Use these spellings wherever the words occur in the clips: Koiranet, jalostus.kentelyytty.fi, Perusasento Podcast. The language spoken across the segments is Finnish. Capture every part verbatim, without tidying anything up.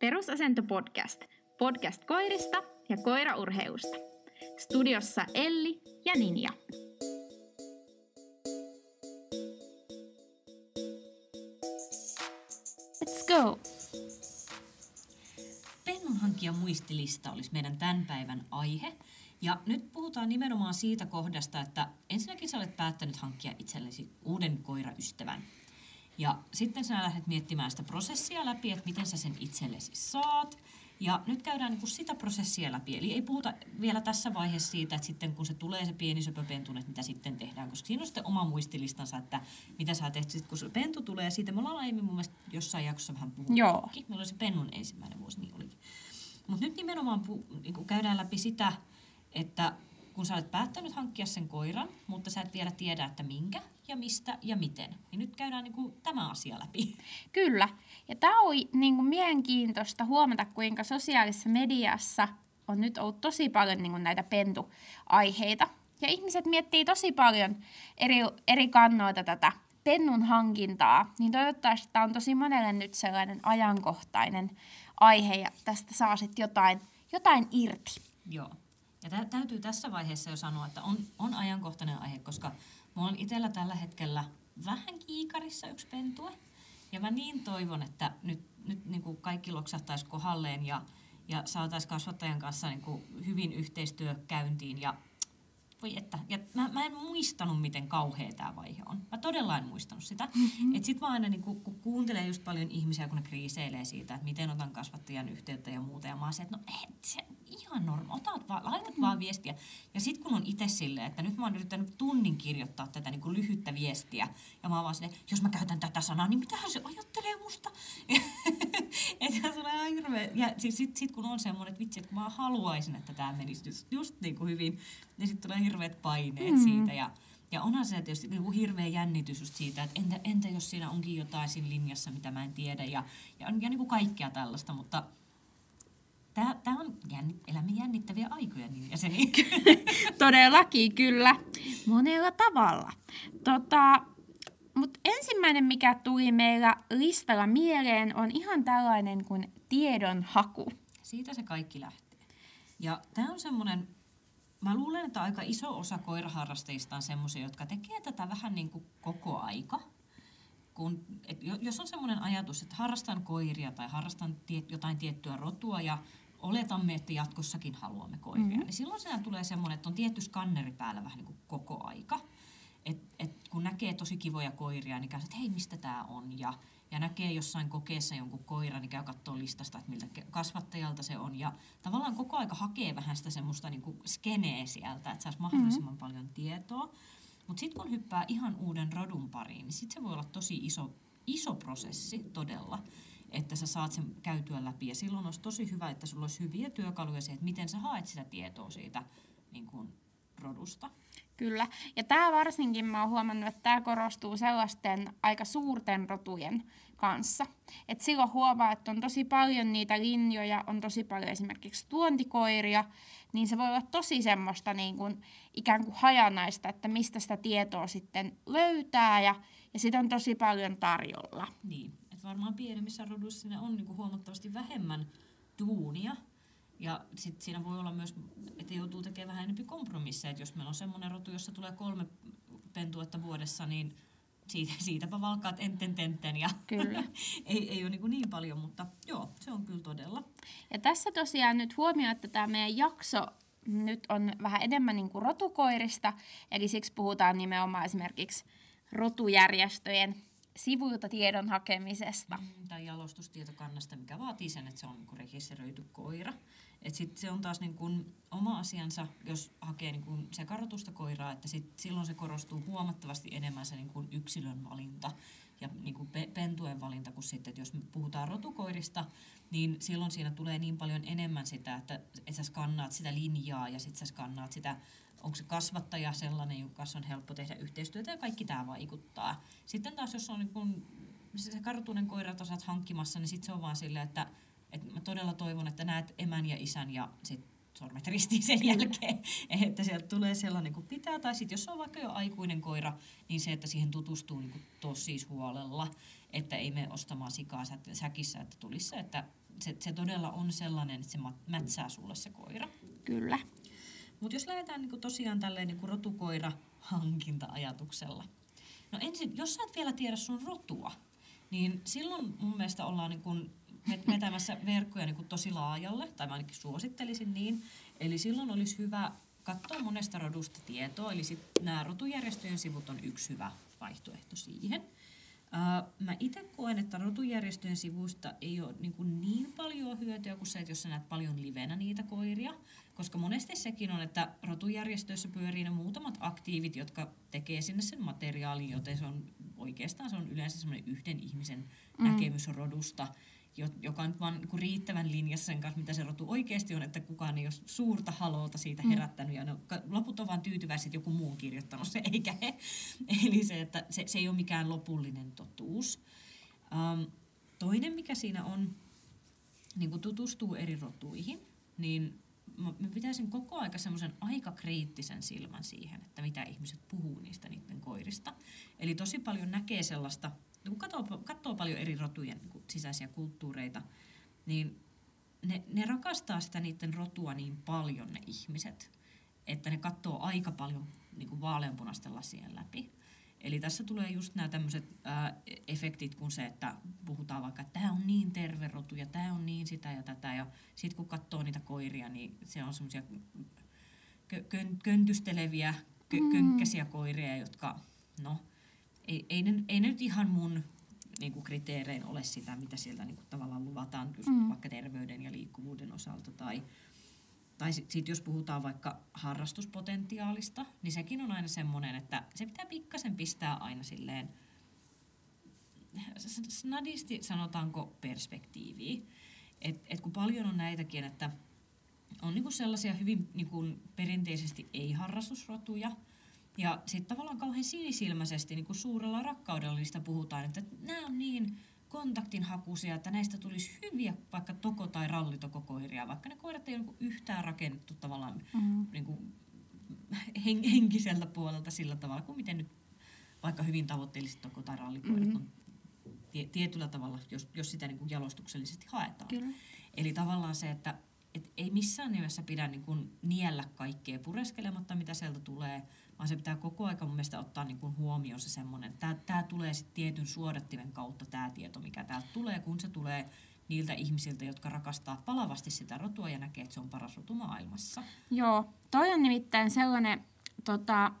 Perusasento Podcast. Podcast koirista ja koiraurheusta. Studiossa Elli ja Ninja. Let's go! Pennunhankkijan muistilista olisi meidän tämän päivän aihe. Ja nyt puhutaan nimenomaan siitä kohdasta, että ensinnäkin sä olet päättänyt hankkia itsellesi uuden koiraystävän. Ja sitten sä lähdet miettimään sitä prosessia läpi, että miten sä sen itsellesi saat. Ja nyt käydään niin kuin sitä prosessia läpi. Eli ei puhuta vielä tässä vaiheessa siitä, että sitten kun se tulee se pieni söpöpentu, että mitä sitten tehdään. Koska siinä on sitten oma muistilistansa, että mitä sä teet sitten, kun se pentu tulee. Siitä me ollaan aiemmin mun mielestä jossain jaksossa vähän puhuttu. Meillä oli se pennun ensimmäinen vuosi, niin olikin. Mutta nyt nimenomaan puh- niin kuin käydään läpi sitä, että kun sä olet päättänyt hankkia sen koiran, mutta sä et vielä tiedä, että minkä ja mistä ja miten. Niin nyt käydään niin kuin tämä asia läpi. Kyllä. Ja tämä on niin kuin mielenkiintoista huomata, kuinka sosiaalisessa mediassa on nyt ollut tosi paljon niin kuin näitä pentuaiheita. Ja ihmiset miettii tosi paljon eri, eri kannoita tätä pennun hankintaa. Niin toivottavasti tämä on tosi monelle nyt sellainen ajankohtainen aihe ja tästä saa sitten jotain, jotain irti. Joo. Ja tä- täytyy tässä vaiheessa jo sanoa, että on, on ajankohtainen aihe, koska mulla on itsellä tällä hetkellä vähän kiikarissa yksi pentue. Ja mä niin toivon, että nyt, nyt niin kuin kaikki loksahtaisi kohdalleen ja, ja saataisiin kasvattajan kanssa niin kuin hyvin yhteistyö käyntiin. Ja, voi että, ja mä, mä en muistanut, miten kauhea tämä vaihe on. Mä todella en muistanut sitä. Mm-hmm. Et sit mä aina niin kuin, kun kuuntelee just paljon ihmisiä, kun ne kriiseilee siitä, että miten otan kasvattajan yhteyttä ja muuta. Ja mä oon se, että no et se... ihan norma, otat vaan, laitat mm. vaan viestiä. Ja sit kun on itse silleen, että nyt mä oon yrittänyt tunnin kirjoittaa tätä niin kuin lyhyttä viestiä, ja mä oon vaan silleen, jos mä käytän tätä sanaa, niin mitähän se ajattelee musta? Että se on ihan hirveä. Ja sit, sit, sit kun on semmoinen, että vitsi, että mä haluaisin, että tää menisi just, just niin kuin hyvin, niin sit tulee hirveät paineet mm. siitä. Ja, ja onhan se tietysti niin kuin hirveä jännitys just siitä, että entä, entä jos siinä onkin jotain siinä linjassa, mitä mä en tiedä, ja, ja, ja niin kuin kaikkea tällaista, mutta... Tämä on jännit, elämme jännittäviä aikoja, niin ja se todellakin kyllä, monella tavalla. Tota, mut ensimmäinen, mikä tuli meillä listalla mieleen, on ihan tällainen kuin tiedonhaku. Siitä se kaikki lähtee. Ja tämä on semmoinen, mä luulen, että aika iso osa koiraharrastajista on semmoisia, jotka tekee tätä vähän niin kuin koko aika. Kun, et jos on semmoinen ajatus, että harrastan koiria tai harrastan tiet, jotain tiettyä rotua ja oletamme, että jatkossakin haluamme koiria, mm-hmm. niin silloin siinä tulee semmoinen, että on tietty skanneri päällä vähän niin kuin koko aika. Et, et kun näkee tosi kivoja koiria, niin käy, että hei, mistä tämä on? Ja, ja näkee jossain kokeessa jonkun koiran, niin käy katsoa listasta, että miltä kasvattajalta se on. Ja tavallaan koko aika hakee vähän sitä semmoista niin kuin skeneä sieltä, että saisi mahdollisimman mm-hmm. paljon tietoa. Mutta sitten kun hyppää ihan uuden rodun pariin, niin sitten se voi olla tosi iso, iso prosessi todella, että sä saat sen käytyä läpi. Ja silloin olisi tosi hyvä, että sulla olisi hyviä työkaluja siihen, että miten sä haet sitä tietoa siitä niin kun rodusta. Kyllä. Ja tämä varsinkin mä oon huomannut, että tämä korostuu sellaisten aika suurten rotujen kanssa. Et silloin huomaa, että on tosi paljon niitä linjoja, on tosi paljon esimerkiksi tuontikoiria, niin se voi olla tosi semmoista niin kuin, ikään kuin hajanaista, että mistä sitä tietoa sitten löytää ja, ja sitä on tosi paljon tarjolla. Niin, että varmaan pienemmissä roduissa siinä on niin kuin huomattavasti vähemmän duunia. Ja sitten siinä voi olla myös, että joutuu tekemään vähän enempi kompromisseja. Jos meillä on semmoinen rotu, jossa tulee kolme pentuetta vuodessa, niin siitä, siitäpä valkaat enten tenten. Ja kyllä. ei, ei ole niin, niin paljon, mutta joo, se on kyllä todella. Ja tässä tosiaan nyt huomioon, että tämä meidän jakso nyt on vähän enemmän niin kuin rotukoirista. Eli siksi puhutaan nimenomaan esimerkiksi rotujärjestöjen sivuilta tiedon hakemisesta. Mm, tai jalostustietokannasta, mikä vaatii sen, että se on niin kuin rekisteröity koira. Et sit se on taas niin kuin oma asiansa, jos hakee niin kuin sekä rotusta koiraa, että sit silloin se korostuu huomattavasti enemmän se niin kuin yksilön valinta ja niin kuin pe- pentuen valinta, kun sitten, että jos me puhutaan rotukoirista, niin silloin siinä tulee niin paljon enemmän sitä, että, että sä skannaat sitä linjaa ja sit sä skannaat sitä, onko se kasvattaja sellainen, jonka kanssa on helppo tehdä yhteistyötä ja kaikki tämä vaikuttaa. Sitten taas, jos on niin kun se kartuinen koira, jota olet hankkimassa, niin sit se on vaan silleen, että et mä todella toivon, että näet emän ja isän ja sit sormet ristiin sen jälkeen, että sieltä tulee sellainen kuin pitää. Tai sitten jos on vaikka jo aikuinen koira, niin se, että siihen tutustuu niin tosi huolella, että ei mene ostamaan sikaa säkissä, että tulisi se, että se, se todella on sellainen, että se mätsää sulle se koira. Kyllä. Mutta jos lähdetään niinku tosiaan tälleen niinku rotukoira-hankinta-ajatuksella. No ensin, jos sä et vielä tiedä sun rotua, niin silloin mun mielestä ollaan niinku vetämässä verkkoja niinku tosi laajalle, tai mä ainakin suosittelisin niin. Eli silloin olisi hyvä katsoa monesta rodusta tietoa, eli sitten nämä rotujärjestöjen sivut on yksi hyvä vaihtoehto siihen. Uh, mä itse koen, että rotujärjestöjen sivuista ei ole niin, kuin niin paljon hyötyä kuin se, että jos sä näet paljon livenä niitä koiria, koska monesti sekin on, että rotujärjestöissä pyörii ne muutamat aktiivit, jotka tekee sinne sen materiaalin, joten se on oikeastaan se on yleensä semmoinen yhden ihmisen mm. näkemys rodusta, joka on vaan niin riittävän linjassa sen kanssa, mitä se rotu oikeasti on, että kukaan ei ole suurta haloota siitä herättänyt. Ja ne loput on vaan tyytyväisiä, että joku muu on kirjoittanut se, eikä he. Eli se, että se, se ei ole mikään lopullinen totuus. Ähm, toinen, mikä siinä on, niin kun tutustuu eri rotuihin, niin mä pitäisin koko aika semmoisen aika kriittisen silmän siihen, että mitä ihmiset puhuu niistä niiden koirista. Eli tosi paljon näkee sellaista, kun katsoo, katsoo paljon eri rotujen sisäisiä kulttuureita, niin ne, ne rakastaa sitä niiden rotua niin paljon ne ihmiset, että ne katsoo aika paljon niin kuin vaaleanpunaisten lasien läpi. Eli tässä tulee just nämä tämmöiset äh, efektit kuin se, että puhutaan vaikka, että tämä on niin terve rotu ja tämä on niin sitä ja tätä. Ja sitten kun katsoo niitä koiria, niin se on semmoisia kö, kö, köntysteleviä, kö, könkkäisiä koiria, jotka no... Ei, ei, ne, ei ne nyt ihan mun niinku, kriteerein ole sitä, mitä sieltä niinku, tavallaan luvataan just mm. vaikka terveyden ja liikkuvuuden osalta. Tai, tai sitten sit, jos puhutaan vaikka harrastuspotentiaalista, niin sekin on aina semmoinen, että se pitää pikkasen pistää aina silleen snadisti sanotaanko perspektiiviin. Et, et kun paljon on näitäkin, että on niinku, sellaisia hyvin niinku, perinteisesti ei-harrastusrotuja, ja sitten tavallaan kauhean sinisilmäisesti niin kuin suurella rakkaudella niistä puhutaan, että nämä on niin kontaktinhakuisia, että näistä tulisi hyviä vaikka toko- tai rallitokokoiria, vaikka ne koirat ei ole niin kuin yhtään rakennettu tavallaan mm-hmm. niin kuin hen- henkiseltä puolelta sillä tavalla, kuin miten nyt vaikka hyvin tavoitteelliset toko- tai rallikoirat mm-hmm. on tie- tietyllä tavalla, jos, jos sitä niin kuin jalostuksellisesti haetaan. Kyllä. Eli tavallaan se, että et ei missään nimessä pidä niin kuin niellä kaikkea pureskelematta, mitä sieltä tulee, vaan se pitää koko ajan mun mielestä ottaa niin kuin huomioon se semmoinen, että tämä tulee sitten tietyn suodattimen kautta tämä tieto, mikä täältä tulee, kun se tulee niiltä ihmisiltä, jotka rakastaa palavasti sitä rotua ja näkee, että se on paras rotu maailmassa. Joo, toi on nimittäin sellainen, tota,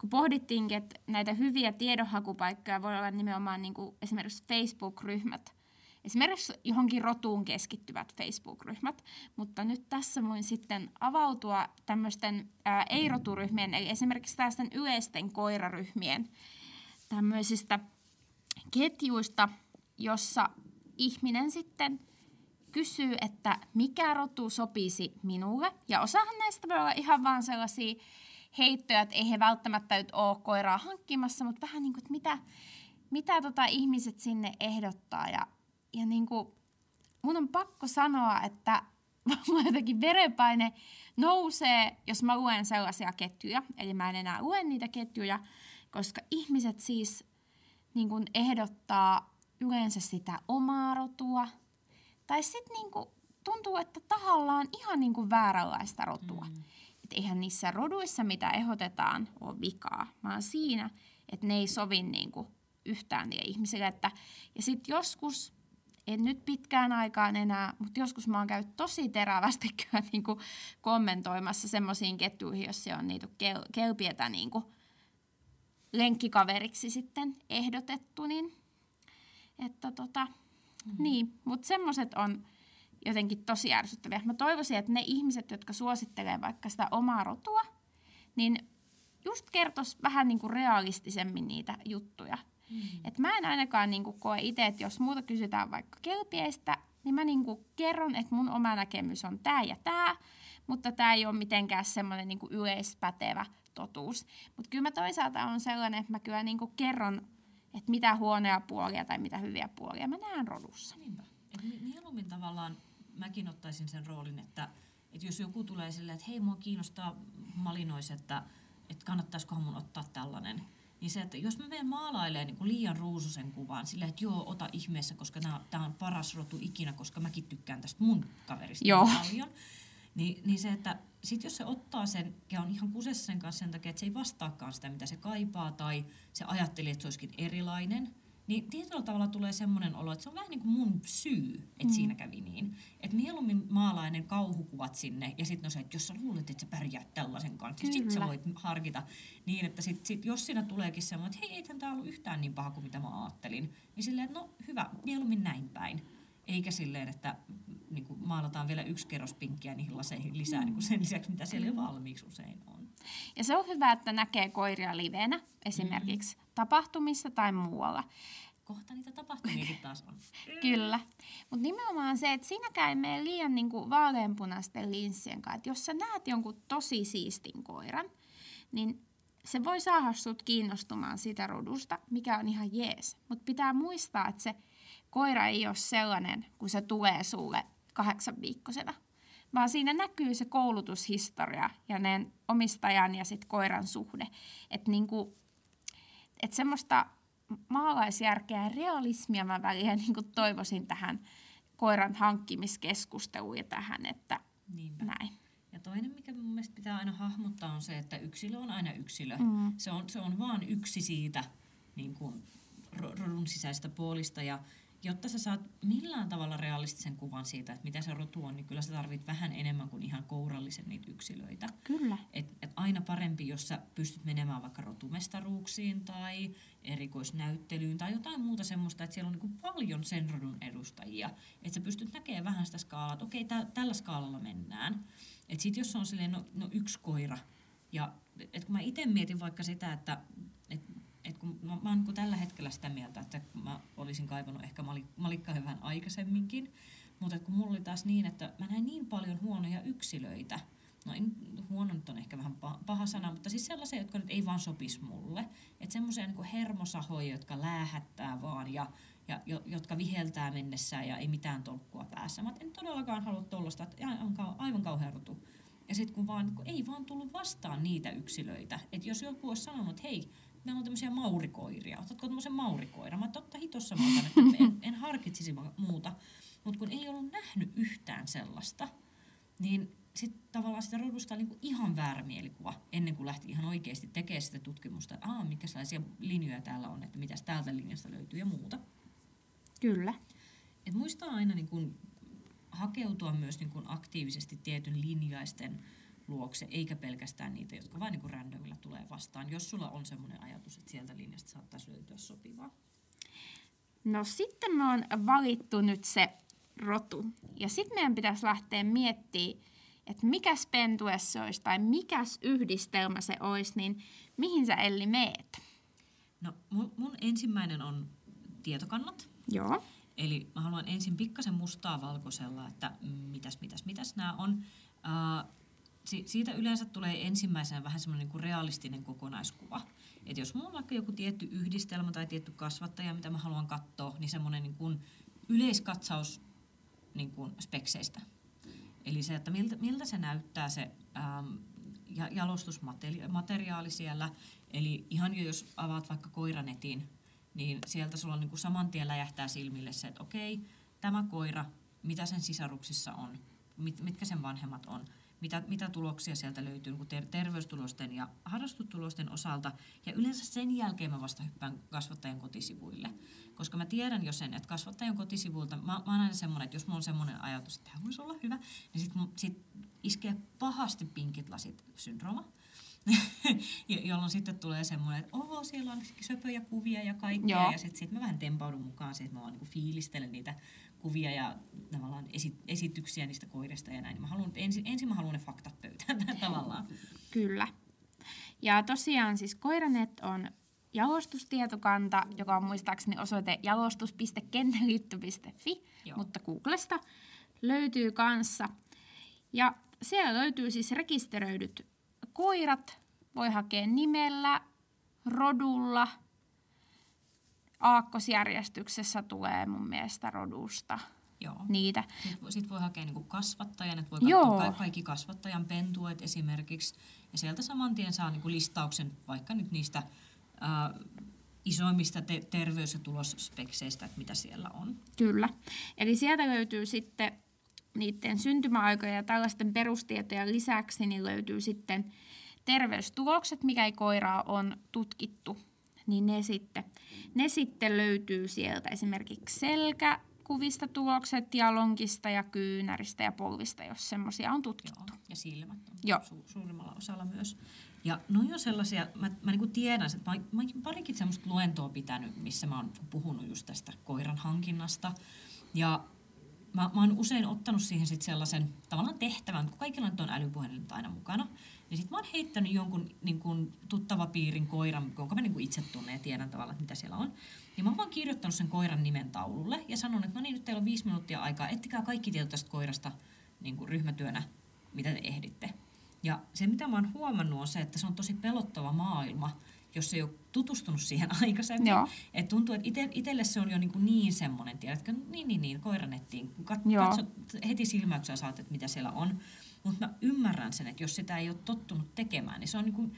kun pohdittiinkin, että näitä hyviä tiedonhakupaikkoja voi olla nimenomaan niin kuin esimerkiksi Facebook-ryhmät, esimerkiksi johonkin rotuun keskittyvät Facebook-ryhmät, mutta nyt tässä voin sitten avautua tämmöisten ää, ei-roturyhmien, eli esimerkiksi tällaisten yleisten koiraryhmien tämmöisistä ketjuista, jossa ihminen sitten kysyy, että mikä rotu sopisi minulle. Ja osahan näistä voi olla ihan vaan sellaisia heittoja, että ei he välttämättä nyt ole koiraa hankkimassa, mutta vähän niin kuin, että mitä, mitä tota ihmiset sinne ehdottaa ja Ja niin kuin, mun on pakko sanoa, että mulla jotenkin verenpaine nousee, jos mä luen sellaisia ketjuja. Eli mä en enää lue niitä ketjuja, koska ihmiset siis niin kuin ehdottaa yleensä sitä omaa rotua. Tai sitten niin kuin tuntuu, että tahallaan ihan niin kuin vääränlaista rotua. Mm. Että eihän niissä roduissa, mitä ehdotetaan, ole vikaa, vaan siinä, että ne ei sovi niin kuin yhtään niille ihmisille. Että, ja sitten joskus... En nyt pitkään aikaan enää, mutta joskus mä oon käynyt tosi terävästi kyllä niin kuin kommentoimassa semmoisiin ketjuihin, jos se on niitä kel- kelpietä niin kuin lenkkikaveriksi sitten ehdotettu. Niin. Että tota, mm. niin, mutta semmoiset on jotenkin tosi ärsyttäviä. Mä toivoisin, että ne ihmiset, jotka suosittelee vaikka sitä omaa rotua, niin just kertoisi vähän niin kuin realistisemmin niitä juttuja. Mm-hmm. Et mä en ainakaan niinku koe itse, että jos muuta kysytään vaikka kelpieistä, niin mä niinku kerron, että mun oma näkemys on tää ja tää, mutta tää ei ole mitenkään semmoinen niinku yleispätevä totuus. Mutta kyllä mä toisaalta on sellainen, että mä kyllä niinku kerron, että mitä huonoja puolia tai mitä hyviä puolia mä näen rodussa. Niinpä. Et mieluummin tavallaan mäkin ottaisin sen roolin, että et jos joku tulee silleen, että hei, mua kiinnostaa malinois, että et kannattaisikohan mun ottaa tällainen. niin se, että jos mä menen maalailemaan niin kuin liian ruususen kuvan, sillä että joo, ota ihmeessä, koska tämä on paras rotu ikinä, koska mäkin tykkään tästä mun kaverista joo. paljon, niin, niin se, että sit jos se ottaa sen ja on ihan kusessa sen kanssa sen takia, että se ei vastaakaan sitä, mitä se kaipaa, tai se ajatteli, että se olisikin erilainen, niin tietyllä tavalla tulee semmoinen olo, että se on vähän niin kuin mun syy, että mm. siinä kävi niin. Että mieluummin maalainen kauhukuvat sinne, ja sitten no se, että jos sä luulet, että sä pärjäät tällaisen kanssa, niin sit sä voit harkita niin, että sit, sit, jos siinä tuleekin semmoinen, että hei, eihän tää ollut yhtään niin paha kuin mitä mä ajattelin, niin silleen, että no hyvä, mieluummin näin päin. Eikä silleen, että niin kuin maalataan vielä yksi kerros pinkkiä niihin laseihin lisää, mm. niin kuin sen lisäksi, mitä siellä jo valmiiksi usein on. Ja se on hyvä, että näkee koiria livenä esimerkiksi mm. tapahtumissa tai muualla. Kohta niitä tapahtumiakin taas on. Kyllä. Mutta nimenomaan se, että siinäkään ei mene liian niin kuin vaaleanpunaisten linssien kanssa. Et jos sä näet jonkun tosi siistin koiran, niin se voi saada sut kiinnostumaan sitä rodusta, mikä on ihan jees. Mutta pitää muistaa, että se koira ei ole sellainen, kun se tulee sulle kahdeksanviikkoisena, vaan siinä näkyy se koulutushistoria ja ne omistajan ja sit koiran suhde. Että niinku, et semmoista maalaisjärkeä ja realismia mä väliin niinku toivoisin tähän koiran hankkimiskeskusteluun ja tähän, että niinpä. Näin. Ja toinen, mikä mun mielestä pitää aina hahmottaa, on se, että yksilö on aina yksilö. Mm. Se on, se on vaan yksi siitä niin kuin rodun sisäistä puolista ja jotta sä saat millään tavalla realistisen kuvan siitä, että mitä se rotu on, niin kyllä sä tarvit vähän enemmän kuin ihan kourallisen niitä yksilöitä. Kyllä. Et, et aina parempi, jos sä pystyt menemään vaikka rotumestaruuksiin tai erikoisnäyttelyyn tai jotain muuta semmoista, että siellä on niin paljon sen rodun edustajia. Että sä pystyt näkemään vähän sitä skaalaa, että okei, tä, tällä skaalalla mennään. Että sit jos on silleen, no, no yksi koira. Ja et kun mä ite mietin vaikka sitä, että et, Et kun mä, mä oon tällä hetkellä sitä mieltä, että mä olisin kaivannut ehkä malik, malikkaa vähän aikaisemminkin, mutta kun mulla oli taas niin, että mä näin niin paljon huonoja yksilöitä, no en, huono nyt on ehkä vähän paha, paha sana, mutta siis sellaisia, jotka nyt ei vaan sopisi mulle, että semmoisia niin kuin hermosahoja, jotka läähättää vaan ja, ja jo, jotka viheltää mennessään ja ei mitään tolkkua päässä. Mä en todellakaan halua tollaista, että aivan, aivan kauhean rotu. Ja sitten kun, vaan, kun ei vaan tullut vastaan niitä yksilöitä, että jos joku olisi sanonut, että hei, meillä on tämmöisiä maurikoiria. Otatko tämmöisen maurikoiran? Mä totta hitossa mä otan, en, en harkitsisi muuta. Mutta kun ei ollut nähnyt yhtään sellaista, niin sitten tavallaan sitä rodusta niinku ihan väärä mielikuva, ennen kuin lähti ihan oikeasti tekemään sitä tutkimusta, että aah, mikä sellaisia linjoja täällä on, että mitäs täältä linjasta löytyy ja muuta. Kyllä. Et muistaa aina niinku hakeutua myös niinku aktiivisesti tietyn linjaisten luokse, eikä pelkästään niitä, jotka vain niin randomilla tulee vastaan, jos sulla on semmoinen ajatus, että sieltä linjasta saattaisi löytyä sopivaa. No sitten me on valittu nyt se rotu. Ja sitten meidän pitäisi lähteä miettimään, että mikäs pentue se olisi tai mikäs yhdistelmä se olisi, niin mihin sä Elli meet? No mun ensimmäinen on tietokannat. Joo. Eli mä haluan ensin pikkasen mustaa valkoisella, että mitäs, mitäs, mitäs nämä on. Uh, Si- siitä yleensä tulee ensimmäisenä vähän semmoinen niin kuin realistinen kokonaiskuva. Että jos mulla on vaikka joku tietty yhdistelmä tai tietty kasvattaja, mitä mä haluan katsoa, niin semmoinen niin kuin yleiskatsaus niin kuin spekseistä. Eli se, että miltä, miltä se näyttää se ähm, jalostusmateriaali siellä. Eli ihan jo jos avaat vaikka Koiranetin, niin sieltä sulla on niin kuin saman tien läjähtää silmille se, että okei, tämä koira, mitä sen sisaruksissa on, mit, mitkä sen vanhemmat on. Mitä, mitä tuloksia sieltä löytyy niin ter- terveystulosten ja harrastustulosten osalta. Ja yleensä sen jälkeen mä vasta hyppään kasvattajan kotisivuille. Koska mä tiedän jo sen, että kasvattajan kotisivuilta, mä, mä oon aina semmoinen, että jos mulla on semmoinen ajatus, että tämä voisi olla hyvä, niin sit, sit iskee pahasti pinkit lasit syndrooma. Jolloin sitten tulee semmoinen, että oho, siellä on söpöjä kuvia ja kaikkea. Joo. Ja sitten sit mä vähän tempaudun mukaan, sit mä vaan niin fiilistelen niitä kuvia ja tavallaan esi- esityksiä niistä koirista ja näin. Mä haluan, ensin, ensin mä haluan ne faktat pöytään tavallaan. Kyllä. Ja tosiaan siis Koiranet on jalostustietokanta, joka on muistaakseni osoite jalostus piste kentelyytty piste fi, Joo. mutta Googlesta löytyy kanssa. Ja siellä löytyy siis rekisteröidyt koirat. Voi hakea nimellä, rodulla. Aakkosjärjestyksessä tulee mun mielestä rodusta. Joo. Niitä. Sitten, sitten voi hakea niin kuin kasvattajan, että voi katsoa kaikki kasvattajan pentueet esimerkiksi. Ja sieltä saman tien saa niin kuin listauksen vaikka nyt niistä äh, isoimmista te- terveys- ja tulosspekseistä, että mitä siellä on. Kyllä. Eli sieltä löytyy sitten niiden syntymäaikoja ja tällaisten perustietojen lisäksi niin löytyy sitten terveystulokset, mikä ei koiraa on tutkittu, niin ne sitten, ne sitten löytyy sieltä esimerkiksi selkäkuvista tulokset, jalonkista ja kyynäristä ja polvista, jos semmoisia on tutkittu. Joo, ja silmät on su- suurimmalla osalla myös. Ja noi on sellaisia, mä, mä niin kuin tiedän, että mä, mä oon parikin semmoista luentoa pitänyt, missä mä oon puhunut just tästä koiran hankinnasta. Ja mä, mä oon usein ottanut siihen sitten sellaisen tavallaan tehtävän, kun kaikilla nyt on älypuhelimet aina mukana. Ja sit mä oon heittänyt jonkun niin kuin tuttavapiirin koiran, jonka mä niin kuin itse tunnen ja tiedän tavallaan, mitä siellä on. Ja mä oon vaan kirjoittanut sen koiran nimen taululle ja sanon, että no niin, nyt teillä on viisi minuuttia aikaa, ettikää kaikki tieto tästä koirasta niin kuin ryhmätyönä, mitä te ehditte. Ja se, mitä mä oon huomannut, on se, että se on tosi pelottava maailma, jos ei ole tutustunut siihen aikaisemmin. Joo. Et tuntuu, että ite, itselle se on jo niin, niin semmoinen, tiedätkö, niin, niin, niin, koiranettiin. Kat- katsot, heti silmäyksellä saat, että mitä siellä on. Mutta mä ymmärrän sen, että jos sitä ei ole tottunut tekemään, niin se on niin kuin,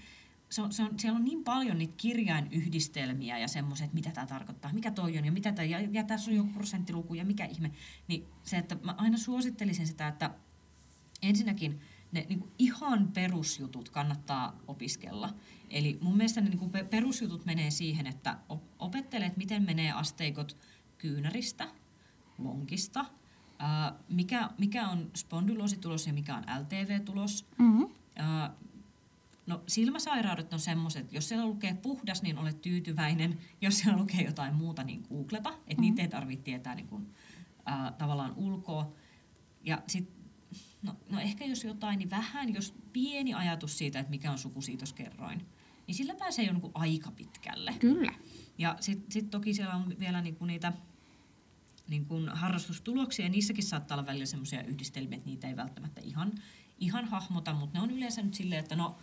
se on, se on, siellä on niin paljon niitä kirjainyhdistelmiä ja semmoiset, mitä tämä tarkoittaa, mikä toi on ja mitä tämä, ja, ja tässä on joku prosenttiluku ja mikä ihme. Niin se, että mä aina suosittelisin sitä, että ensinnäkin ne niin kuin ihan perusjutut kannattaa opiskella. Eli mun mielestä ne niin kuin perusjutut menee siihen, että opettelet, miten menee asteikot kyynäristä, lonkista, ää, mikä, mikä on spondyloositulos ja mikä on L T V-tulos. Mm-hmm. Ää, no, silmäsairaudet on semmoiset, jos siellä lukee puhdas, niin olet tyytyväinen. Jos siellä lukee jotain muuta, niin googleta. Että mm-hmm. niitä ei tarvitse tietää niin kuin, ää, tavallaan ulkoa. Ja sitten No, no ehkä jos jotain, niin vähän, jos pieni ajatus siitä, että mikä on sukusiitoskerroin, niin sillä pääsee jo niin kuin aika pitkälle. Kyllä. Ja sitten sit toki siellä on vielä niin kuin niitä niin kuin harrastustuloksia, ja niissäkin saattaa olla välillä semmoisia yhdistelmiä, että niitä ei välttämättä ihan, ihan hahmota, mutta ne on yleensä nyt silleen, että no,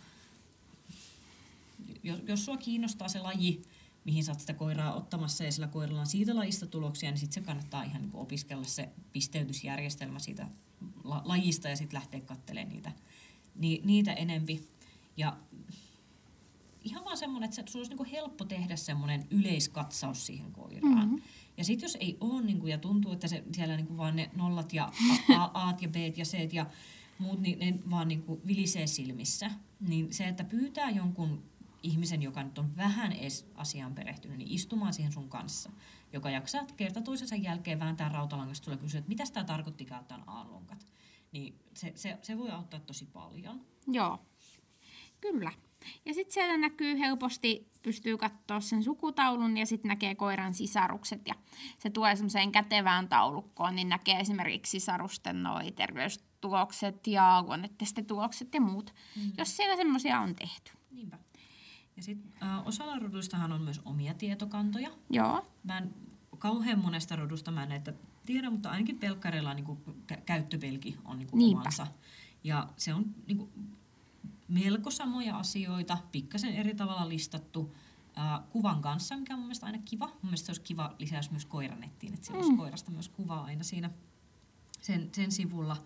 jos, jos sua kiinnostaa se laji, mihin sä oot sitä koiraa ottamassa ja sillä koiralla on siitä lajista tuloksia, niin sitten se kannattaa ihan niin kuin opiskella se pisteytysjärjestelmä siitä la- lajista ja sitten lähteä katselemaan niitä, ni- niitä enempi. Ja ihan vaan semmoinen, että sulla olisi niin kuin helppo tehdä semmoinen yleiskatsaus siihen koiraan. Mm-hmm. Ja sitten jos ei ole niin kuin, ja tuntuu, että se, siellä niin kuin vaan ne nollat ja a- a- aat ja beet ja seet ja muut, niin ne vaan niin kuin vilisee silmissä, niin se, että pyytää jonkun ihmisen, joka nyt on vähän edes asiaan perehtynyt, niin istumaan siihen sun kanssa, joka jaksaa kerta toisensa jälkeen vääntää rautalangasta sulle kysyä, että mitäs tää tarkoittikaan, että on A-lonkat. Niin se, se, se voi auttaa tosi paljon. Joo, kyllä. Ja sitten siellä näkyy helposti, pystyy katsoa sen sukutaulun ja sitten näkee koiran sisarukset ja se tulee semmoiseen kätevään taulukkoon, niin näkee esimerkiksi sisarusten noi terveystulokset ja luonnetestitulokset ja muut, mm. jos siellä semmoisia on tehty. Niinpä. Ja sitten äh, osalla roduistahan on myös omia tietokantoja. Joo. Mä en kauhean monesta rodusta mä en näitä tiedä, mutta ainakin pelkkareilla on, niin kuin, kä- käyttöpelki on niin kuin omansa. Ja se on niin kuin, melko samoja asioita, pikkasen eri tavalla listattu äh, kuvan kanssa, mikä on mun mielestä aina kiva. Mun mielestä se olisi kiva lisäys myös koiranettiin, että siellä mm. olisi koirasta myös kuvaa aina siinä sen, sen sivulla.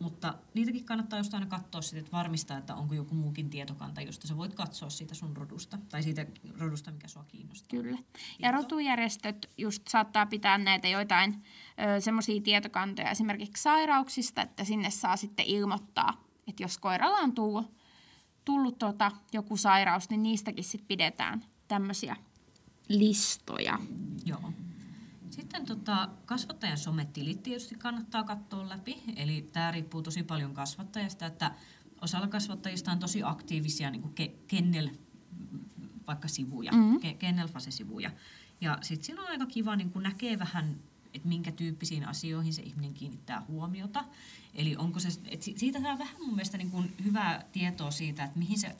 Mutta niitäkin kannattaa just aina katsoa sitten, että varmistaa, että onko joku muukin tietokanta, josta sä voit katsoa siitä sun rodusta, tai siitä rodusta, mikä sua kiinnostaa. Kyllä. Tieto. Ja rotujärjestöt just saattaa pitää näitä joitain semmoisia tietokantoja esimerkiksi sairauksista, että sinne saa sitten ilmoittaa, että jos koiralla on tullut, tullut tota, joku sairaus, niin niistäkin sitten pidetään tämmöisiä listoja. Joo. Sitten tota, kasvattajan sometilit tietysti kannattaa katsoa läpi, eli tämä riippuu tosi paljon kasvattajasta, että osalla kasvattajista on tosi aktiivisia niin kuin ke, kennel, vaikka sivuja, mm-hmm. ke, kennelfase-sivuja. Ja sitten siinä on aika kiva niin kuin näkee vähän, että minkä tyyppisiin asioihin se ihminen kiinnittää huomiota. Eli onko se, siitä saa vähän mun mielestä niin kuin hyvää tietoa siitä, että mihin se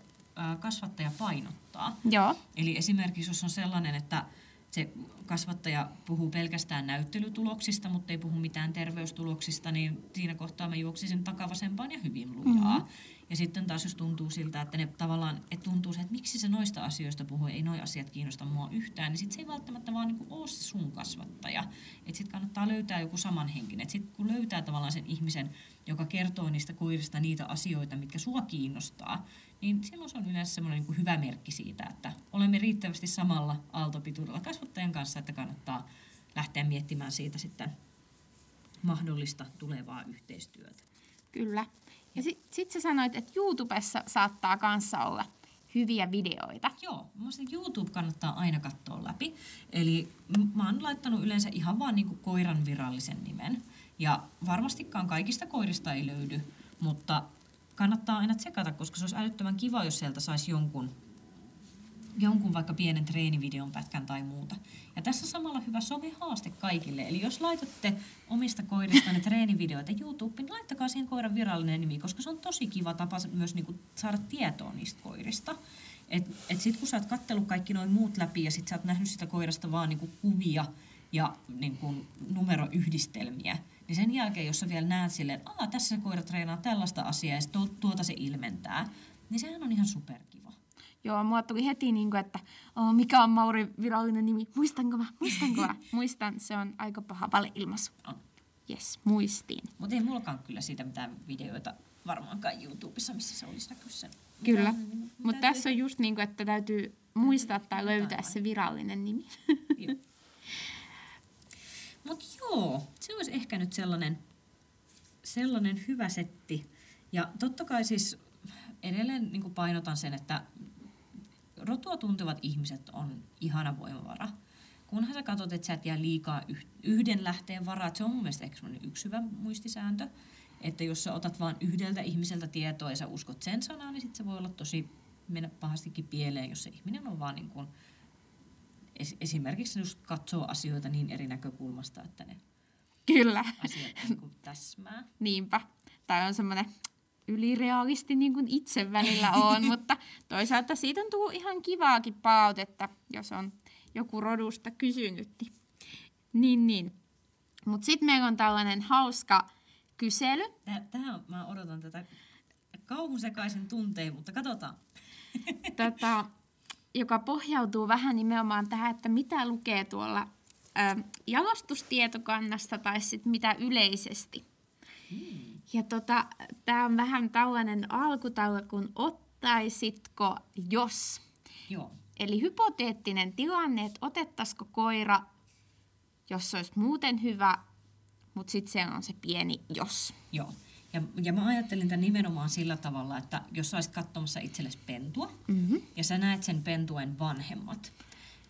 kasvattaja painottaa. Joo. Eli esimerkiksi jos on sellainen, että se kasvattaja puhuu pelkästään näyttelytuloksista, mutta ei puhu mitään terveystuloksista, niin siinä kohtaa mä juoksisin takavasempaan ja hyvin lujaa. Mm. Ja sitten taas jos tuntuu siltä, että ne tavallaan, että tuntuu se, että miksi se noista asioista puhuu, ei noi asiat kiinnosta mua yhtään, niin sit se ei välttämättä vaan niinku ole se sun kasvattaja. Että sit kannattaa löytää joku samanhenkinen. Että sit kun löytää tavallaan sen ihmisen, joka kertoo niistä koirista niitä asioita, mitkä sua kiinnostaa, niin silloin se on yleensä semmoinen niinku hyvä merkki siitä, että olemme riittävästi samalla aaltopituudella kasvattajan kanssa, että kannattaa lähteä miettimään siitä sitten mahdollista tulevaa yhteistyötä. Kyllä. Ja sitten sit sä sanoit, että YouTubessa saattaa kanssa olla hyviä videoita. Joo, mielestäni YouTube kannattaa aina katsoa läpi. Eli mä oon laittanut yleensä ihan vaan niinku koiran virallisen nimen. Ja varmastikaan kaikista koirista ei löydy, mutta kannattaa aina tsekata, koska se olisi älyttömän kiva, jos sieltä saisi jonkun, jonkun vaikka pienen treenivideon pätkän tai muuta. Ja tässä samalla hyvä some-haaste kaikille. Eli jos laitatte omista koiristanne treenivideoita YouTubeen, niin laittakaa siihen koiran virallinen nimi, koska se on tosi kiva tapa myös niinku saada tietoa niistä koirista. Et, et sit kun sä oot kattellut kaikki noin muut läpi ja sit sä oot nähnyt sitä koirasta vaan niinku kuvia ja niinku numeroyhdistelmiä, niin sen jälkeen, jos sä vielä näet silleen, että Aa, tässä se koira treenaa tällaista asiaa ja tuota se ilmentää, niin sehän on ihan superkiva. Joo, mulla tuli heti niin kuin, että oh, mikä on Mauri virallinen nimi? Muistanko mä? Muistanko mä? Muistan, se on aika paha valeilmaisu. On. Jes, muistiin. Mutta ei mullakaan kyllä siitä mitään videoita varmaankaan YouTubessa, missä se olisi näkyssä. Kyllä, mutta tässä on just niin kuin, että täytyy muistaa tai löytää se virallinen nimi. Joo. Mutta joo, se olisi ehkä nyt sellainen, sellainen hyvä setti. Ja totta kai siis edelleen niin kuin painotan sen, että rotua tuntevat ihmiset on ihana voimavara. Kunhan sä katsot, että sä et jää liikaa yhden lähteen varaa, se on mun mielestä ehkä semmoinen yksi hyvä muistisääntö, että jos sä otat vaan yhdeltä ihmiseltä tietoa ja sä uskot sen sanaan, niin sit se voi olla tosi mennä pahastikin pieleen, jos se ihminen on vaan niin kuin esimerkiksi just katsoo asioita niin eri näkökulmasta, että ne Kyllä. asiat niin kuin täsmää. Niinpä. Tämä on semmoinen ylireaalisti niin kuin itse välillä on, mutta toisaalta siitä on tullut ihan kivaakin palautetta, jos on joku rodusta kysynyt. Niin, niin. Mutta sitten meillä on tällainen hauska kysely. Tähän mä odotan tätä kauhusekaisen tunteen, mutta katsotaan. Tätä, joka pohjautuu vähän nimenomaan tähän, että mitä lukee tuolla ö, jalostustietokannassa tai sitten mitä yleisesti. Hmm. Ja tota, tämä on vähän tällainen alkutaula, kun ottaisitko jos. Joo. Eli hypoteettinen tilanne, että otettaisiko koira, jos se olisi muuten hyvä, mutta sitten se on se pieni jos. Joo. Ja, ja mä ajattelin tämän nimenomaan sillä tavalla, että jos sä olisit katsomassa itsellesi pentua, mm-hmm. ja sä näet sen pentuen vanhemmat.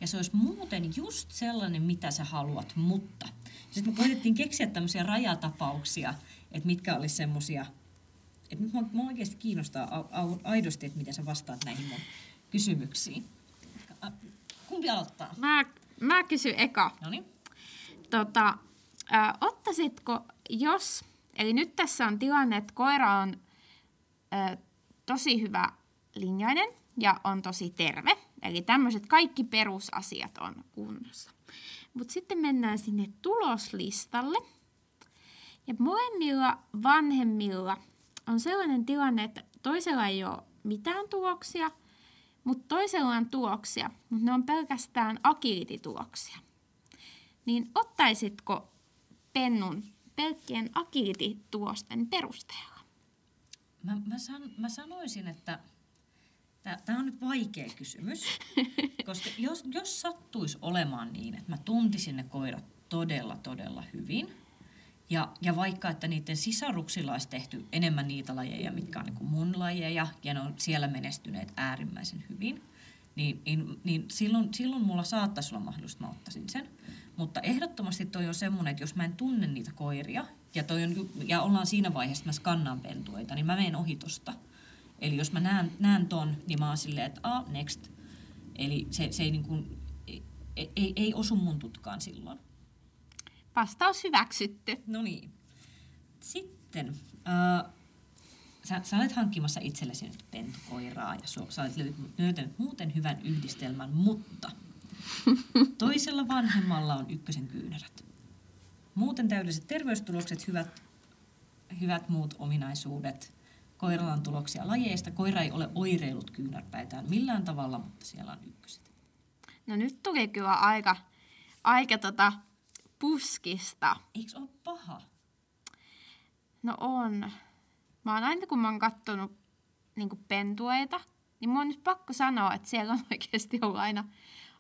Ja se olisi muuten just sellainen, mitä sä haluat, mutta. Sitten me koitettiin keksiä tämmöisiä rajatapauksia, että mitkä olisi semmoisia, että nyt minua oikeasti kiinnostaa aidosti, että miten sä vastaat näihin mun kysymyksiin. Kumpi aloittaa? Mä, mä kysyn eka. Noniin. Tota, ö, ottaisitko, jos, eli nyt tässä on tilanne, että koira on ö, tosi hyvä linjainen ja on tosi terve. Eli tämmöiset kaikki perusasiat on kunnossa. Mutta sitten mennään sinne tuloslistalle. Ja molemmilla vanhemmilla on sellainen tilanne, että toisella ei ole mitään tuloksia, mutta toisella on tuloksia, mutta ne on pelkästään agility-tuloksia. Niin ottaisitko pennun pelkkien agility-tulosten perusteella? Mä, mä, san, mä sanoisin, että tämä on nyt vaikea kysymys, koska jos, jos sattuisi olemaan niin, että mä tuntisin ne koirat todella, todella hyvin, ja, ja vaikka, että niiden sisaruksilla olisi tehty enemmän niitä lajeja, mitkä on niin kuin mun lajeja, ja ne on siellä menestyneet äärimmäisen hyvin, niin, niin, niin silloin, silloin mulla saattaisi olla mahdollista, mä ottaisin sen. Mutta ehdottomasti toi on semmoinen, että jos mä en tunne niitä koiria, ja, toi on, ja ollaan siinä vaiheessa, että mä skannaan pentueita, niin mä menen ohi tosta. Eli jos mä näen, näen ton, niin mä oon silleen, että ah, next. Eli se, se ei, niin kuin, ei, ei, ei osu mun tutkaan silloin. Vastaus hyväksytty. No niin. Sitten, äh, sä, sä olet hankkimassa itsellesi nyt pentukoiraa ja sä olet löytänyt muuten hyvän yhdistelmän, mutta Toisella vanhemmalla on ykkösen kyynärät. Muuten täydelliset terveystulokset, hyvät, hyvät muut ominaisuudet. Koiralla on tuloksia lajeista. Koira ei ole oireillut kyynärpäitään millään tavalla, mutta siellä on ykköset. No nyt tuli kyllä aika, aika tota puskista. Eikö ole paha? No on. Mä oon aina kun mä oon kattonut niin kuin pentueita, niin mun on nyt pakko sanoa, että siellä on oikeasti ollut aina,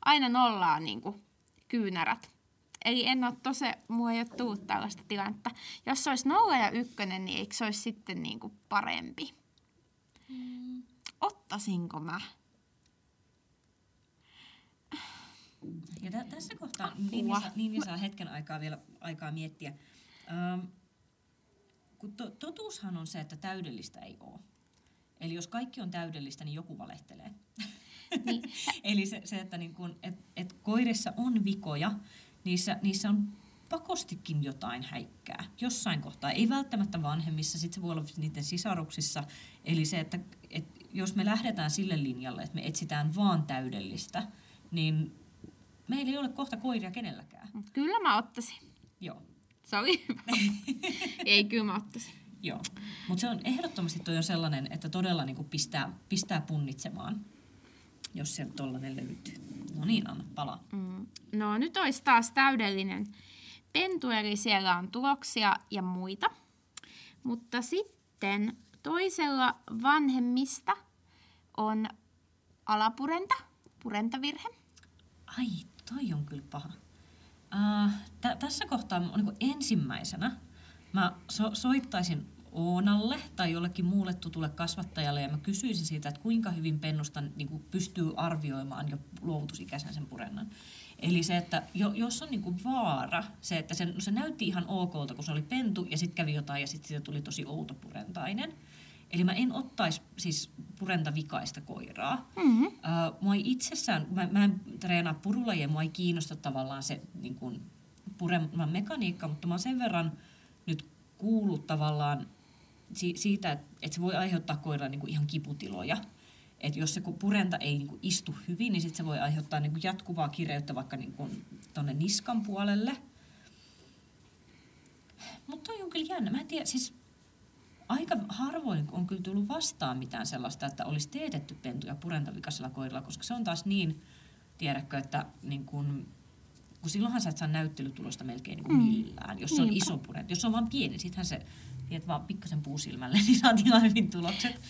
aina nollaa niin kuin kyynärät. Eli en ole tose, mua ei ole tullut tällaista tilannetta. Jos se olisi nolla ja ykkönen, niin eikö se olisi sitten niin kuin parempi? Mm. Ottaisinko mä? Ja tä- tässä kohtaa niin saa, niin saa hetken aikaa vielä aikaa miettiä. Ähm, kun to- totuushan on se, että täydellistä ei ole. Eli jos kaikki on täydellistä, niin joku valehtelee. Niin. Eli se, se että niin kun, et, et koirissa on vikoja, niissä, niissä on pakostikin jotain häikkää. Jossain kohtaa, ei välttämättä vanhemmissa, sitten se voi olla niiden sisaruksissa. Eli se, että et jos me lähdetään sille linjalle, että me etsitään vaan täydellistä, niin meillä ei ole kohta koiria kenelläkään. Kyllä mä ottaisin. Joo. Se oli hyvä. Ei, kyllä mä ottaisin. Joo. Mutta se on ehdottomasti toi on sellainen, että todella niinku pistää, pistää punnitsemaan, jos sieltä tollainen löytyy. No niin, anna palaa. Mm. No nyt olisi taas täydellinen pentu, eli siellä on tuloksia ja muita. Mutta sitten toisella vanhemmista on alapurenta, purentavirhe. Ai, toi on kyllä paha. Äh, t- tässä kohtaa niin ensimmäisenä mä so- soittaisin Oonalle tai jollekin muulle tutulle kasvattajalle ja mä kysyisin siitä, että kuinka hyvin pennusta niin kuin pystyy arvioimaan jo luovutusikäisen sen purennan. Eli se, että jo, jos on niin kuin vaara, se, että se, no se näytti ihan okolta, kun se oli pentu ja sitten kävi jotain ja sitten siitä tuli tosi outo purentainen. Eli mä en ottaisi siis purentavikaista koiraa. Mm-hmm. Uh, mua ei itsessään, mä, mä en treenaa purulajia, mua ei kiinnosta tavallaan se niin kuin pureman mekaniikka, mutta mä oon sen verran nyt kuullut tavallaan si- siitä, että et se voi aiheuttaa koiraan niin kuin ihan kiputiloja. Et jos se purenta ei niin kuin istu hyvin, niin sit se voi aiheuttaa niin kuin jatkuvaa kireyttä vaikka niin kuin tonne niskan puolelle. Mutta toi on kyllä jännä. Mä en tiedä, siis aika harvoin on kyllä tullut vastaan mitään sellaista, että olisi teetetty pentuja purentavikaisella koiralla, koska se on taas niin, tiedätkö, että niin kun, kun silloinhan sä et saa näyttelytulosta melkein niin millään, jos se on iso purenta. Jos se on vaan pieni, sittenhän se tiedät vaan pikkasen puusilmälle, niin saat ihan hyvin tulokset.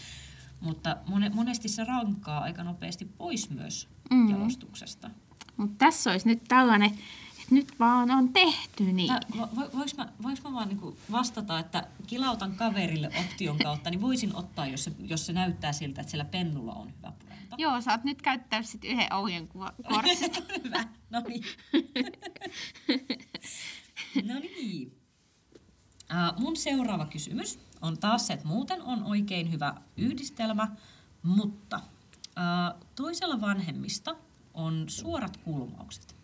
Mutta monesti se rankkaa aika nopeasti pois myös mm. jalostuksesta. Mutta tässä olisi nyt tällainen, että nyt vaan on tehty niin. Vo, vo, voinko mä, mä vaan niinku vastata, että kilautan kaverille option kautta, niin voisin ottaa, jos se, jos se näyttää siltä, että siellä pennulla on hyvä purenta. Joo, sä oot nyt käyttänyt sitten yhden ohjen korssista. Hyvä, no niin. No niin. Uh, mun seuraava kysymys on taas se, että muuten on oikein hyvä yhdistelmä, mutta uh, toisella vanhemmista on suorat kulmaukset.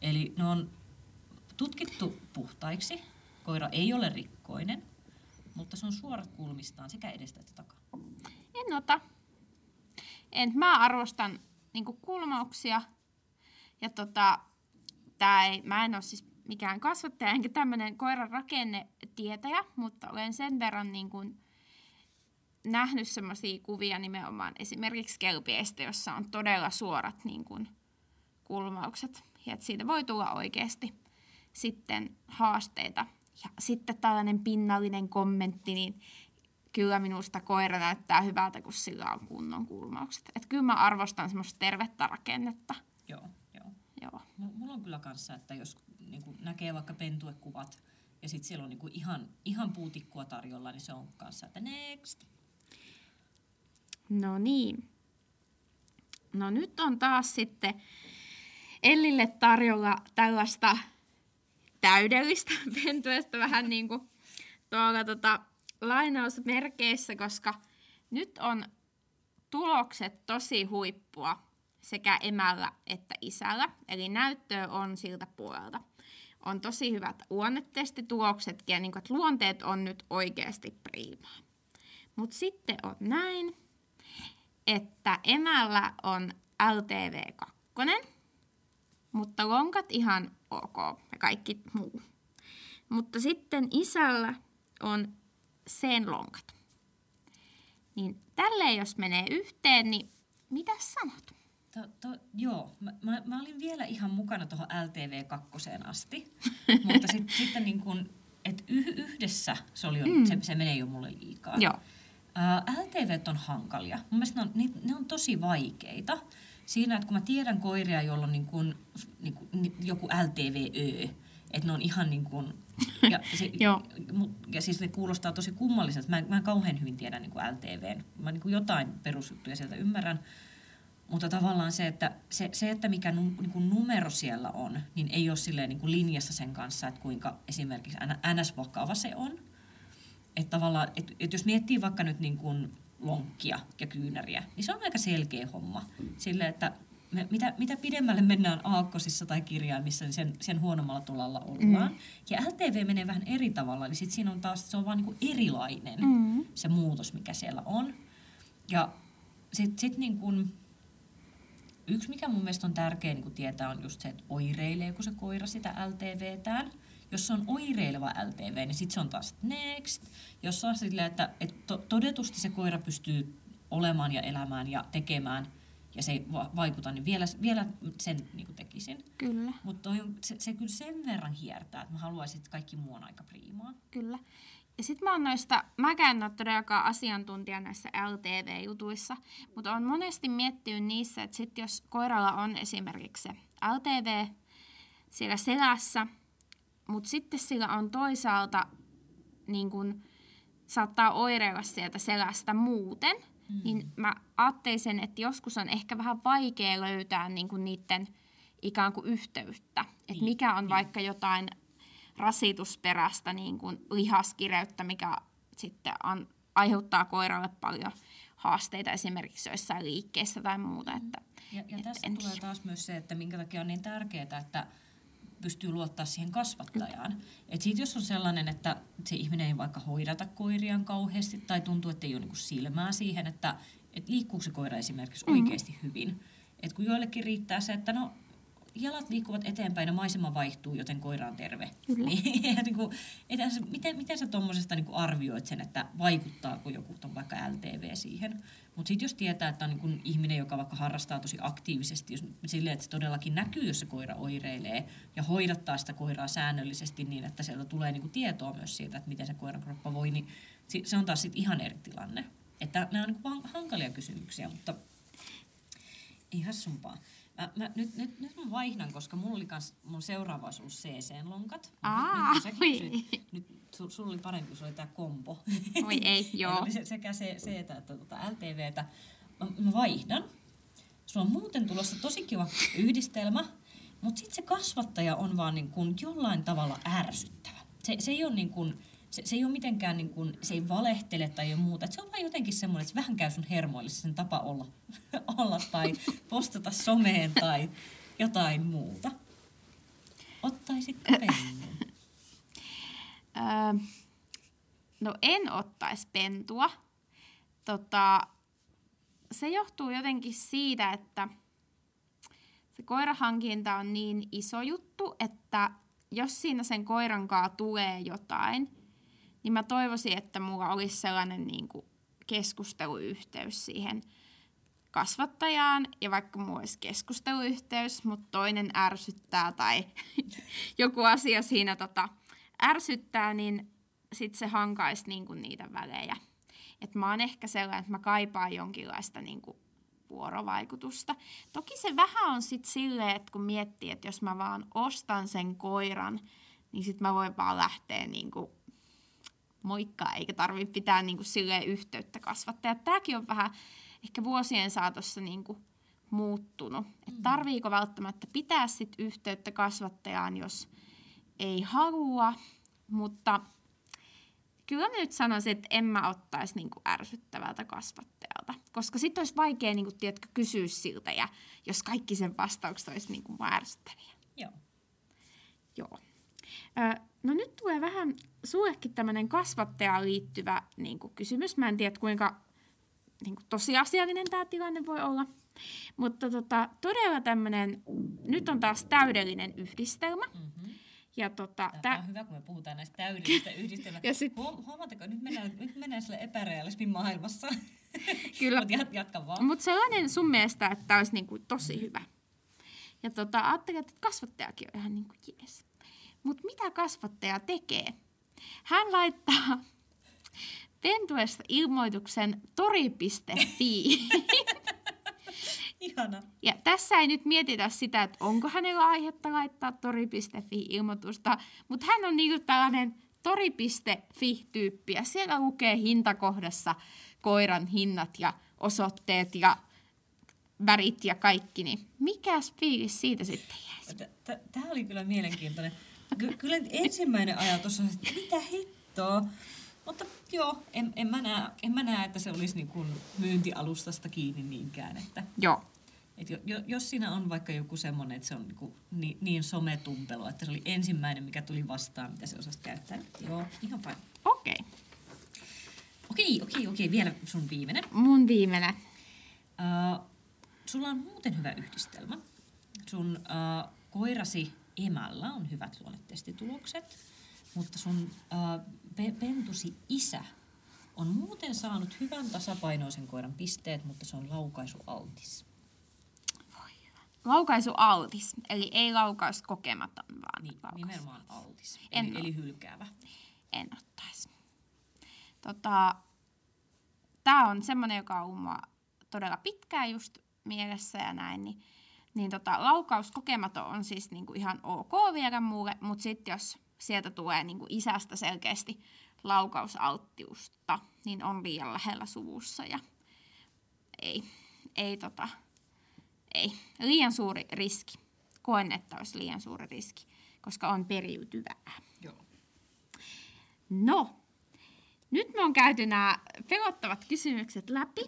Eli ne on tutkittu puhtaiksi, koira ei ole rikkoinen, mutta se on suorat kulmistaan sekä edestä että takaa. En ota. En, mä arvostan niinku kulmauksia ja tota, tää ei, mä en ole siis mikään kasvattaja, enkä tämmöinen koiran rakennetietäjä, mutta olen sen verran niin kuin nähnyt semmoisia kuvia nimenomaan esimerkiksi kelpiestä, jossa on todella suorat niin kuin kulmaukset. Ja että siitä voi tulla oikeasti sitten haasteita. Ja sitten tällainen pinnallinen kommentti, niin kyllä minusta koira näyttää hyvältä, kun sillä on kunnon kulmaukset. Että kyllä mä arvostan semmoista tervettä rakennetta. Joo, joo. Joo. Mulla on kyllä kanssa, että jos niin näkee vaikka pentuekuvat ja sitten siellä on niin ihan, ihan puutikkoa tarjolla, niin se on kanssa, että next. No niin. No nyt on taas sitten Ellille tarjolla tällaista täydellistä pentuesta vähän niin kuin tuolla tota lainausmerkeissä, koska nyt on tulokset tosi huippua sekä emällä että isällä, eli näyttöä on siltä puolelta. On tosi hyvät luonnetestituloksetkin ja niin kuin, että luonteet on nyt oikeasti priimaa. Mutta sitten on näin, että emällä on L T V kaksi. mutta lonkat ihan ok ja kaikki muu. Mutta sitten isällä on sen lonkat. Niin tälleen jos menee yhteen, niin mitä sanot? To, to, joo, mä, mä, mä olin vielä ihan mukana tuohon L T V kakkoseen asti, mutta sit, sitten niin kun, et yh, yhdessä se, oli jo, mm. se, se menee jo mulle liikaa. Joo. Uh, L T V:t on hankalia. Mun mielestä ne on, ne, ne on tosi vaikeita. Siinä, että kun mä tiedän koiria, jolla on niin kun, niin kun, joku L T V Ö, että ne on ihan niin kuin, ja, se, ja siis ne kuulostaa tosi kummalliselta. Mä en, mä en kauhean hyvin tiedä niin kuin L T V:n. Mä niin kuin jotain perusjuttuja sieltä ymmärrän. Mutta tavallaan se, että, se, se, että mikä num, niin kuin numero siellä on, niin ei ole silleen niin kuin linjassa sen kanssa, että kuinka esimerkiksi N S-vakava se on. Että tavallaan, että, että jos miettii vaikka nyt niin kuin lonkkia ja kyynäriä, niin se on aika selkeä homma. Silleen, että Me, mitä, mitä pidemmälle mennään aakkosissa tai kirjaimissa, niin sen, sen huonommalla tolalla ollaan. Mm. Ja L T V menee vähän eri tavalla, niin sit siinä on taas, se on vaan niinku erilainen mm. se muutos, mikä siellä on. Ja sit, sit niinku, yksi, mikä mun mielestä on tärkeä niinku tietää, on just se, että oireileeko se koira sitä L T V:tään. Jos se on oireileva L T V, niin sit se on taas next. Jos se on silleen, että et to, todetusti se koira pystyy olemaan ja elämään ja tekemään, ja se ei vaikuta, niin vielä, vielä sen niin kuin tekisin. Kyllä. Mutta se, se kyllä sen verran hiertää, että mä haluaisin, että kaikki muu on aika priimaa. Kyllä. Ja sit mä oon noista, mäkään en ole todellakaan asiantuntija näissä L T V-jutuissa, mutta oon monesti miettinyt niissä, että sit jos koiralla on esimerkiksi se L T V siellä selässä, mutta sitten sillä on toisaalta, niin kun saattaa oireilla sieltä selästä muuten, Mm. niin mä ajattelin sen, että joskus on ehkä vähän vaikea löytää niinku niiden ikään kuin yhteyttä. Että mm. mikä on mm. vaikka jotain rasitusperäistä niinku lihaskireyttä, mikä sitten an, aiheuttaa koiralle paljon haasteita esimerkiksi joissain liikkeissä tai muuta. Että, ja ja että tässä en... tulee taas myös se, että minkä takia on niin tärkeää, että pystyy luottaa siihen kasvattajaan. Mm. Et sit jos on sellainen, että se ihminen ei vaikka hoidata koiriaan kauheasti tai tuntuu, että ei ole niinku silmää siihen, että et liikkuuko se koira esimerkiksi mm. oikeasti hyvin. Et kun joillekin riittää se, että no jalat liikkuvat eteenpäin ja maisema vaihtuu, joten koira on terve. Mm. Niin, niinku, etäs, miten, miten sä tuommoisesta niinku arvioit sen, että vaikuttaako joku ton vaikka L T V siihen? Mutta sitten jos tietää, että on niin kun ihminen, joka vaikka harrastaa tosi aktiivisesti, jos silleen, että se todellakin näkyy, jos se koira oireilee, ja hoidattaa sitä koiraa säännöllisesti niin, että sieltä tulee niin kun tietoa myös siitä, että miten se koiran kroppa voi, niin se on taas sitten ihan eri tilanne. Että nämä on niin hankalia kysymyksiä, mutta ei hassumpaa. Mä, mä, nyt, nyt, nyt mä vaihdan, koska mulla oli kans, mun seuraava olisi ollut C C-lonkat. Aa, nyt, nyt, nyt sulla sul oli parempi, kun se oli tää kombo. Oi ei, joo. Sekä C-tä että tuota L T V:tä. Mä, mä vaihdan. Sulla on muuten tulossa tosi kiva yhdistelmä, mutta sit se kasvattaja on vaan niin kun jollain tavalla ärsyttävä. Se, se ei ole niin kun, se, se ei ole mitenkään niin kun, se ei valehtele tai ei muuta. Et se on vaan jotenkin semmoinen, että se vähän käy sun hermoille sen tapa olla, olla tai postata someen tai jotain muuta. Ottaisitko pennun? Öö, no en ottaisi pentua. Tota, se johtuu jotenkin siitä, että se koirahankinta on niin iso juttu, että jos siinä sen koirankaa tulee jotain, niin mä toivoisin, että mulla olisi sellainen niin kuin keskusteluyhteys siihen kasvattajaan. Ja vaikka mulla olisi keskusteluyhteys, mutta toinen ärsyttää tai joku asia siinä tota, ärsyttää, niin sit se hankaisi niin kuin niitä välejä. Et mä oon ehkä sellainen, että mä kaipaan jonkinlaista niin kuin vuorovaikutusta. Toki se vähän on sitten silleen, että kun miettii, että jos mä vaan ostan sen koiran, niin sitten mä voin vaan lähteä niinku moikkaa, eikä tarvitse pitää niinku silleen yhteyttä kasvattaa. Tämäkin on vähän ehkä vuosien saatossa niinku muuttunut. Et tarviiko välttämättä pitää sit yhteyttä kasvattajaan, jos ei halua, mutta kyllä mä nyt sanoisin, että en mä ottaisi niinku ärsyttävältä kasvattajalta, koska sitten olisi vaikea niinku, tiedätkö, kysyä siltä, ja jos kaikki sen vastaukset olisi niinku ärsyttäviä. Joo. Joo. Ö, no nyt tulee vähän sullekin tämmöinen kasvattajaan liittyvä niinku, kysymys. Mä en tiedä, kuinka niin kuin tosiasiallinen tämä tilanne voi olla. Mutta tota, todella tämmöinen, nyt on taas täydellinen yhdistelmä. Mm-hmm. Ja tota, tämä on tä- hyvä, kun me puhutaan näistä täydellisistä yhdistelmistä. sit... Huomatteko, nyt mennään, nyt mennään sille epärealismin maailmassa. Kyllä. Mutta jat, jatka vaan. Mutta sellainen sun mielestä, että tämä olisi niin kuin tosi hyvä. Ja tota, ajattelin, että kasvattajakin on ihan niin kuin jees. Mutta mitä kasvattaja tekee? Hän laittaa pentuesta ilmoituksen tori piste fi. Ihana. Ja tässä ei nyt mietitä sitä, että onko hänellä aihetta laittaa tori piste fi-ilmoitusta, mutta hän on niin tällainen tori piste fi-tyyppi ja siellä lukee hintakohdassa koiran hinnat ja osoitteet ja värit ja kaikki, niin mikäs fiilis siitä sitten jäisi? Tämä oli kyllä mielenkiintoinen. Kyllä ensimmäinen ajatus on, että mitä hittoa? Mutta joo, en, en, mä näe, en mä näe, että se olisi niin kuin myyntialustasta kiinni niinkään. Että, joo. Et jo, jos siinä on vaikka joku semmoinen, että se on niin, kuin niin, niin sometumpelo, että se oli ensimmäinen, mikä tuli vastaan, mitä se osasi käyttää. Joo, ihan fine. Okei. Okay. Okei, okei, okei. Vielä sun viimeinen. Mun viimeinen. Uh, sulla on muuten hyvä yhdistelmä. Sun uh, koirasi emällä on hyvät luonnetestitulokset. Mutta sun äh, pentusi isä on muuten saanut hyvän tasapainoisen koiran pisteet, mutta se on laukaisualtis. Voi hyvä. Laukaisualtis, eli ei laukaus kokematon, vaan niin, laukaisualtis. Nimenomaan altis, en eli, eli hylkäävä. En ottaisi. Tota, tää on semmoinen, joka on mua todella pitkään just mielessä ja näin, niin, niin tota, laukaus kokematon on siis niinku ihan ok vielä mulle, mutta sitten jos sieltä tulee niin kuin isästä selkeästi laukausalttiusta, niin on liian lähellä suvussa ja ei, ei, tota, ei. Liian suuri riski. Koen, että olisi liian suuri riski, koska on periytyvää. Joo. No, nyt me on käyty nämä pelottavat kysymykset läpi.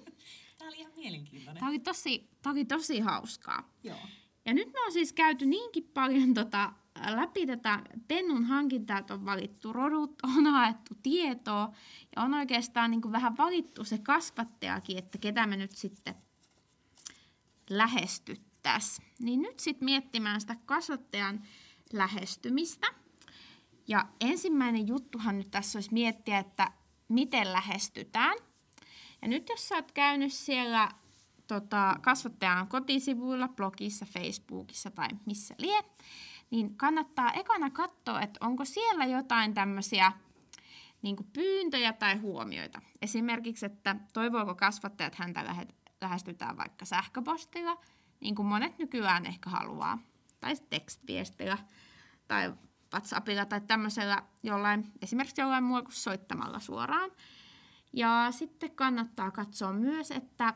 Tämä oli ihan mielenkiintoinen. Tämä oli tosi, tämä oli tosi hauskaa. Joo. Ja nyt me on siis käyty niinkin paljon tota, läpi tätä pennun hankintaa, on valittu rodut, on haettu tietoa ja on oikeastaan niin kuin vähän valittu se kasvattajakin, että ketä me nyt sitten lähestyttäisiin. Niin nyt sitten miettimään sitä kasvattajan lähestymistä. Ja ensimmäinen juttuhan nyt tässä olisi miettiä, että miten lähestytään. Ja nyt jos sä oot käynyt siellä tota, kasvattajan kotisivuilla, blogissa, Facebookissa tai missä lie, niin kannattaa ekana katsoa, että onko siellä jotain tämmöisiä niin kuin pyyntöjä tai huomioita. Esimerkiksi, että toivooko kasvattajat häntä lähestytään vaikka sähköpostilla, niin kuin monet nykyään ehkä haluaa, tai tekstiviestillä, tai WhatsAppilla tai tämmöisellä jollain, esimerkiksi jollain muualla kuin soittamalla suoraan. Ja sitten kannattaa katsoa myös, että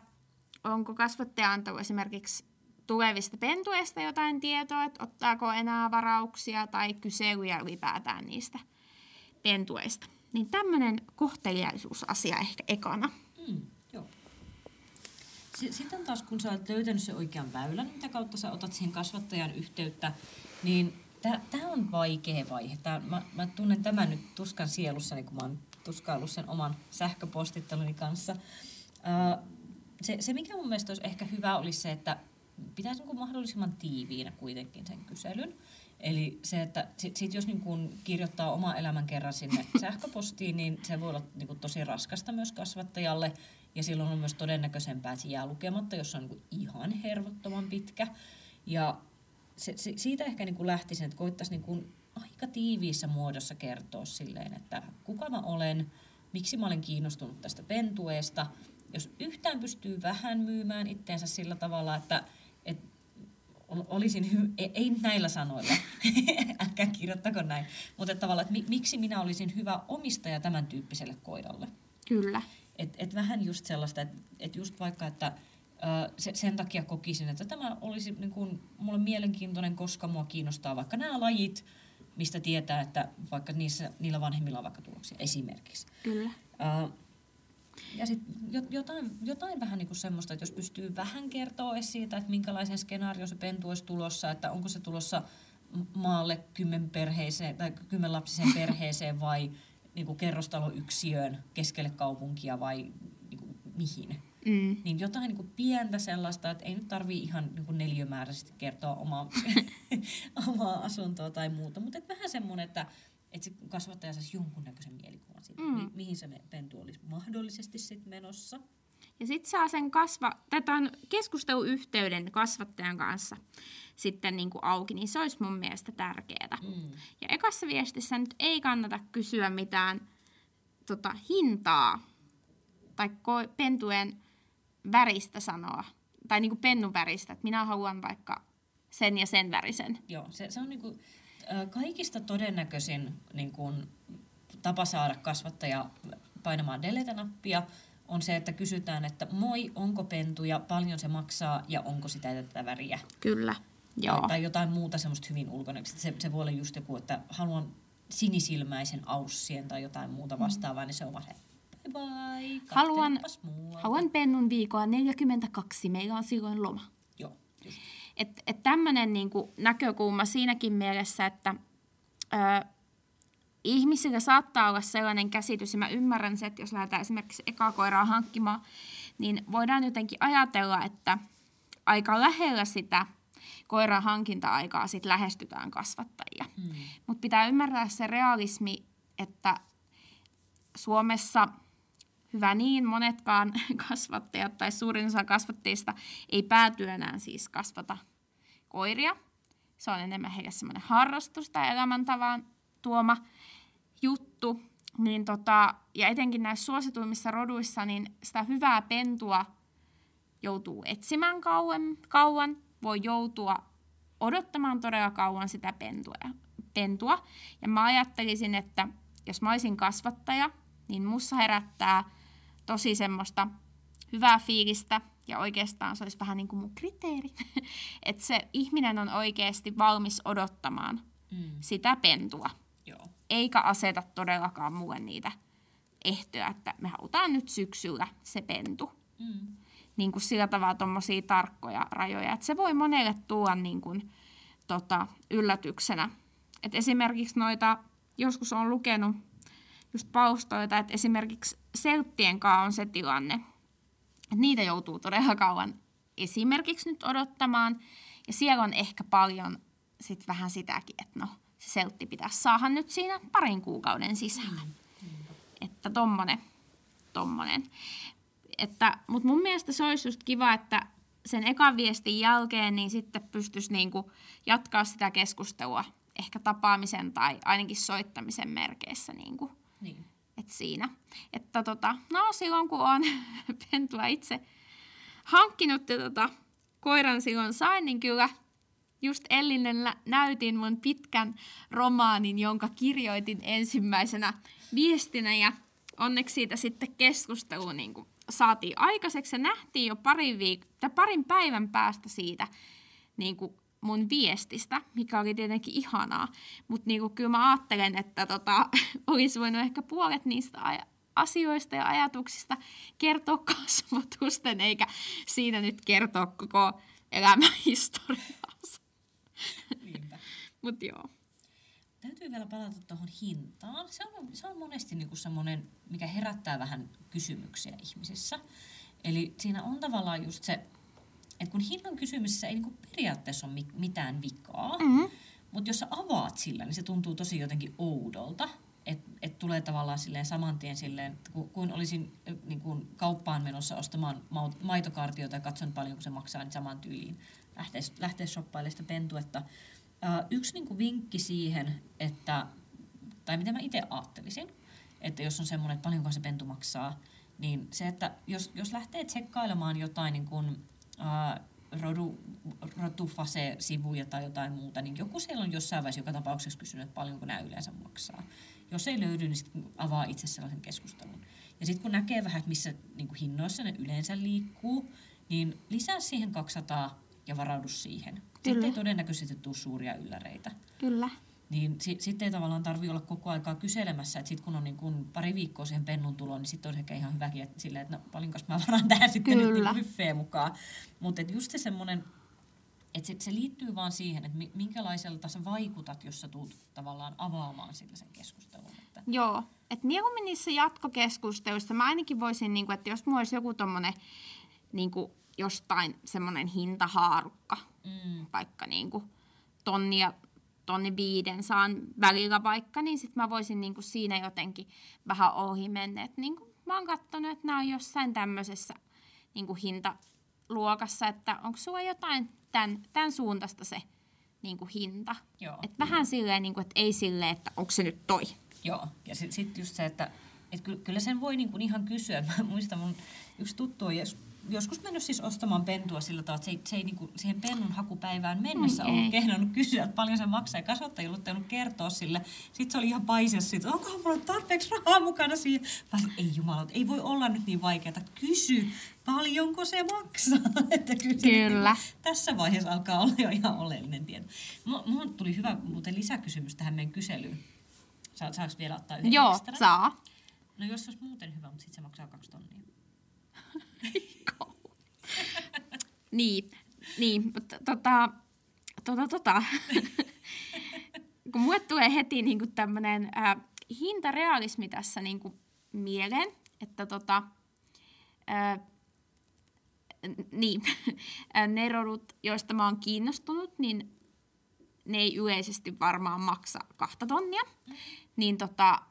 onko kasvattaja antanut esimerkiksi tulevista pentueista jotain tietoa, että ottaako enää varauksia tai kyselyjä ylipäätään niistä pentueista. Niin tämmöinen kohteliaisuusasia ehkä ekana. Mm, joo. S- sitten taas kun sä olet löytänyt sen oikean väylän, mitä kautta sä otat siihen kasvattajan yhteyttä, niin tämä on vaikea vaihe. Tää, mä, mä tunnen tämän nyt tuskan sielussa, niin kun mä oon tuskaillut sen oman sähköpostitteluni kanssa. Äh, se, se, mikä mun mielestä olisi ehkä hyvä, olisi se, että pitäisi niin kuin mahdollisimman tiiviinä kuitenkin sen kyselyn. Eli se, että sit, sit jos niin kuin kirjoittaa oman elämän kerran sinne sähköpostiin, niin se voi olla niin kuin tosi raskasta myös kasvattajalle. Ja silloin on myös todennäköisempää, että se jää lukematta, jos se on niin kuin ihan hervottoman pitkä. Ja se, se, siitä ehkä niin kuin lähtisin, että koittaisi niin kuin aika tiiviissä muodossa kertoa silleen, että kuka mä olen, miksi mä olen kiinnostunut tästä pentueesta. Jos yhtään pystyy vähän myymään itteensä sillä tavalla, että Et olisin hy- ei, ei näillä sanoilla, älkää kirjoittako näin, mutta et tavallaan, että mi- miksi minä olisin hyvä omistaja tämän tyyppiselle koiralle. Kyllä. Et, et vähän just sellaista, että et just vaikka, että ö, se, sen takia kokisin, että tämä olisi niin kun, mulle mielenkiintoinen, koska mua kiinnostaa vaikka nämä lajit, mistä tietää, että vaikka niissä, niillä vanhemmilla on vaikka tuloksia esimerkiksi. Kyllä. Ö, Ja sitten jotain, jotain vähän niinku semmoista, että jos pystyy vähän kertoa siitä, että minkälaisen skenaarioon se pentu olisi tulossa, että onko se tulossa maalle kymmen perheeseen tai kymmenlapsiseen perheeseen vai niinku kerrostaloyksiöön keskelle kaupunkia vai niinku mihin. Mm. Niin jotain niin kuin pientä sellaista, että ei nyt tarvii ihan niin kuin neliömääräisesti kertoa omaa, omaa asuntoa tai muuta. Mutta vähän semmoinen, että, että se kasvattaja saisi jonkunnäköisen mielikuvan siitä, mm. mi- mihin se pentu olisi mahdollisesti sit menossa. Ja sitten saa sen kasva, tämän keskusteluyhteyden kasvattajan kanssa sitten niin kuin auki, niin se olisi mun mielestä tärkeää. Mm. Ja ekassa viestissä nyt ei kannata kysyä mitään tota, hintaa tai pentueen väristä sanoa, tai niin kuin pennun väristä, että minä haluan vaikka sen ja sen värisen. Joo, se, se on niin kuin, äh, kaikista todennäköisin niin kuin, tapa saada kasvattaja painamaan delete-nappia, on se, että kysytään, että moi, onko pentuja, paljon se maksaa ja onko sitä tätä väriä. Kyllä, joo. Tai jotain muuta semmoista hyvin ulkonäköistä. Se, se voi olla just joku, että haluan sinisilmäisen aussien tai jotain muuta vastaavaa, mm. niin se on vaan se bye bye, haluan, haluan pennun viikolla neljäkymmentäkaksi, meillä on silloin loma. Joo. Että et tämmöinen niinku näkökulma siinäkin mielessä, että... Öö, ihmisillä saattaa olla sellainen käsitys, ja mä ymmärrän se, että jos lähdetään esimerkiksi ekaa koiraa hankkimaan, niin voidaan jotenkin ajatella, että aika lähellä sitä koiran hankinta-aikaa sit lähestytään kasvattajia. Mm. Mutta pitää ymmärtää se realismi, että Suomessa hyvä niin, monetkaan kasvattajat tai suurin osa kasvattajista ei päätyönään siis kasvata koiria. Se on enemmän heille sellainen harrastus tai elämäntavaan tuoma juttu, niin tota, ja etenkin näissä suosituimmissa roduissa, niin sitä hyvää pentua joutuu etsimään kauan, kauan voi joutua odottamaan todella kauan sitä pentua, pentua. Ja mä ajattelisin, että jos mä olisin kasvattaja, niin musta herättää tosi semmoista hyvää fiilistä, ja oikeastaan se olisi vähän niin kuin mun kriteeri, että se ihminen on oikeasti valmis odottamaan mm. sitä pentua. Joo. Eikä aseta todellakaan mulle niitä ehtoja, että me halutaan nyt syksyllä se pentu. Mm. Niin kuin sillä tavalla tommosia tarkkoja rajoja. Et se voi monelle tulla niin kuin, tota, yllätyksenä. Et esimerkiksi noita, joskus on lukenut just palstoita, että esimerkiksi selttien kanssa on se tilanne, että niitä joutuu todella kauan esimerkiksi nyt odottamaan. Ja siellä on ehkä paljon sit vähän sitäkin, että no, se seltti pitäisi saada nyt siinä parin kuukauden sisällä. Mm. Että tommonen, tommonen. Että, mut mun mielestä se olisi just kiva, että sen ekan viestin jälkeen niin sitten pystyisi niinku jatkaa sitä keskustelua ehkä tapaamisen tai ainakin soittamisen merkeissä. Niinku. Niin. Että siinä. Että tota, no silloin kun on pentua itse hankkinut ja tota, koiran silloin sain, niin kyllä just Ellinellä näytin mun pitkän romaanin, jonka kirjoitin ensimmäisenä viestinä, ja onneksi siitä sitten keskusteluun niin kun saatiin aikaiseksi, ja nähtiin jo parin, viik- parin päivän päästä siitä niin kun mun viestistä, mikä oli tietenkin ihanaa, mutta niin kyllä mä ajattelen, että tota, olisi voinut ehkä puolet niistä aj- asioista ja ajatuksista kertoa kasvotusten, eikä siinä nyt kertoa koko elämähistoriaansa. Mut joo. Täytyy vielä palata tuohon hintaan. Se on, se on monesti niinku semmoinen, mikä herättää vähän kysymyksiä ihmisissä. Eli siinä on tavallaan just se, että kun hinnan kysymisessä ei niinku periaatteessa ole mitään vikaa, mm-hmm. mutta jos sä avaat sillä, niin se tuntuu tosi jotenkin oudolta. Että et tulee tavallaan silleen saman tien silleen, kun olisin niin kun kauppaan menossa ostamaan maitokartiota ja katson paljonko se maksaa, niin saman tyyliin lähtee shoppailemaan sitä pentuetta. Uh, yksi niin kuin vinkki siihen, että, tai mitä mä itse ajattelisin, että jos on semmoinen, että paljonko se pentu maksaa, niin se, että jos, jos lähtee tsekkailemaan jotain niin kuin, uh, rodu, rotufase-sivuja tai jotain muuta, niin joku siellä on jossain vaiheessa joka tapauksessa kysynyt, että paljonko nämä yleensä maksaa. Jos ei löydy, niin sitten avaa itse sellaisen keskustelun. Ja sitten kun näkee vähän, että missä niin kuin hinnoissa ne yleensä liikkuu, niin lisää siihen kaksisataa ja varaudu siihen. Sitten ei todennäköisesti tule suuria ylläreitä. Kyllä. Niin sitten ei tavallaan tarvitse olla koko aikaa kyselemässä, että sitten kun on niin kun pari viikkoa siihen pennun tuloon, niin sitten on ehkä ihan hyväkin, että silleen, että no paljonko mä varaan tähän sitten nyt buffeen mukaan. Mutta just se semmoinen, että se, se liittyy vaan siihen, että minkälaiselta sä vaikutat, jos sä tulet tavallaan avaamaan sillä sen keskustelun. Että Joo, että mieluummin niissä jatkokeskusteluissa mä ainakin voisin, niin kuin, että jos mulla olisi joku tommonen niin kuin jostain semmoinen hintahaarukka, mm. vaikka niin kuin tonnia, tonni viiden saan välillä vaikka, niin sit mä voisin niin kuin siinä jotenkin vähän ohi mennä. Et niin kuin mä oon kattonut, että nää on jossain tämmöisessä niin kuin hintaluokassa, että onko sulla jotain tämän, tämän suuntaista se niin kuin hinta. Et vähän silleen, niin kuin, että ei silleen, että onko se nyt toi. Joo, ja sitten sit just se, että et ky- kyllä sen voi niinku ihan kysyä. Mä muistan, mun yksi tuttu on jos, joskus mennyt siis ostamaan pentua sillä tavalla, että se ei, se ei niinku siihen pennun hakupäivään mennessä mm, ollut kehdannut kysyä, että paljon se maksaa. Ja kasvattaja ei ollut tehnyt kertoa sille. Sitten se oli ihan paisessa, että onko mulla tarpeeksi rahaa mukana siihen. Mä sanoin, ei jumalauta, ei voi olla nyt niin vaikeaa. Kysy, paljonko se maksaa. Että kyllä. Se kyllä. Niinku, tässä vaiheessa alkaa olla jo ihan oleellinen tieto. Mun tuli hyvä muuten lisäkysymys tähän meidän kyselyyn. Saanko vielä ottaa yhden Joo, ekstran? Saa. No jos se olisi muuten hyvä, mutta sitten se maksaa kaksi tonnia. niin, niin, tota, tota, tota. Kun mulle tulee heti niinku tämmönen äh, hintarealismi tässä niinku mieleen, että tota, äh, niin, ne rodut, joista mä oon kiinnostunut, niin ne ei yleisesti varmaan maksa kahta tonnia, niin tota,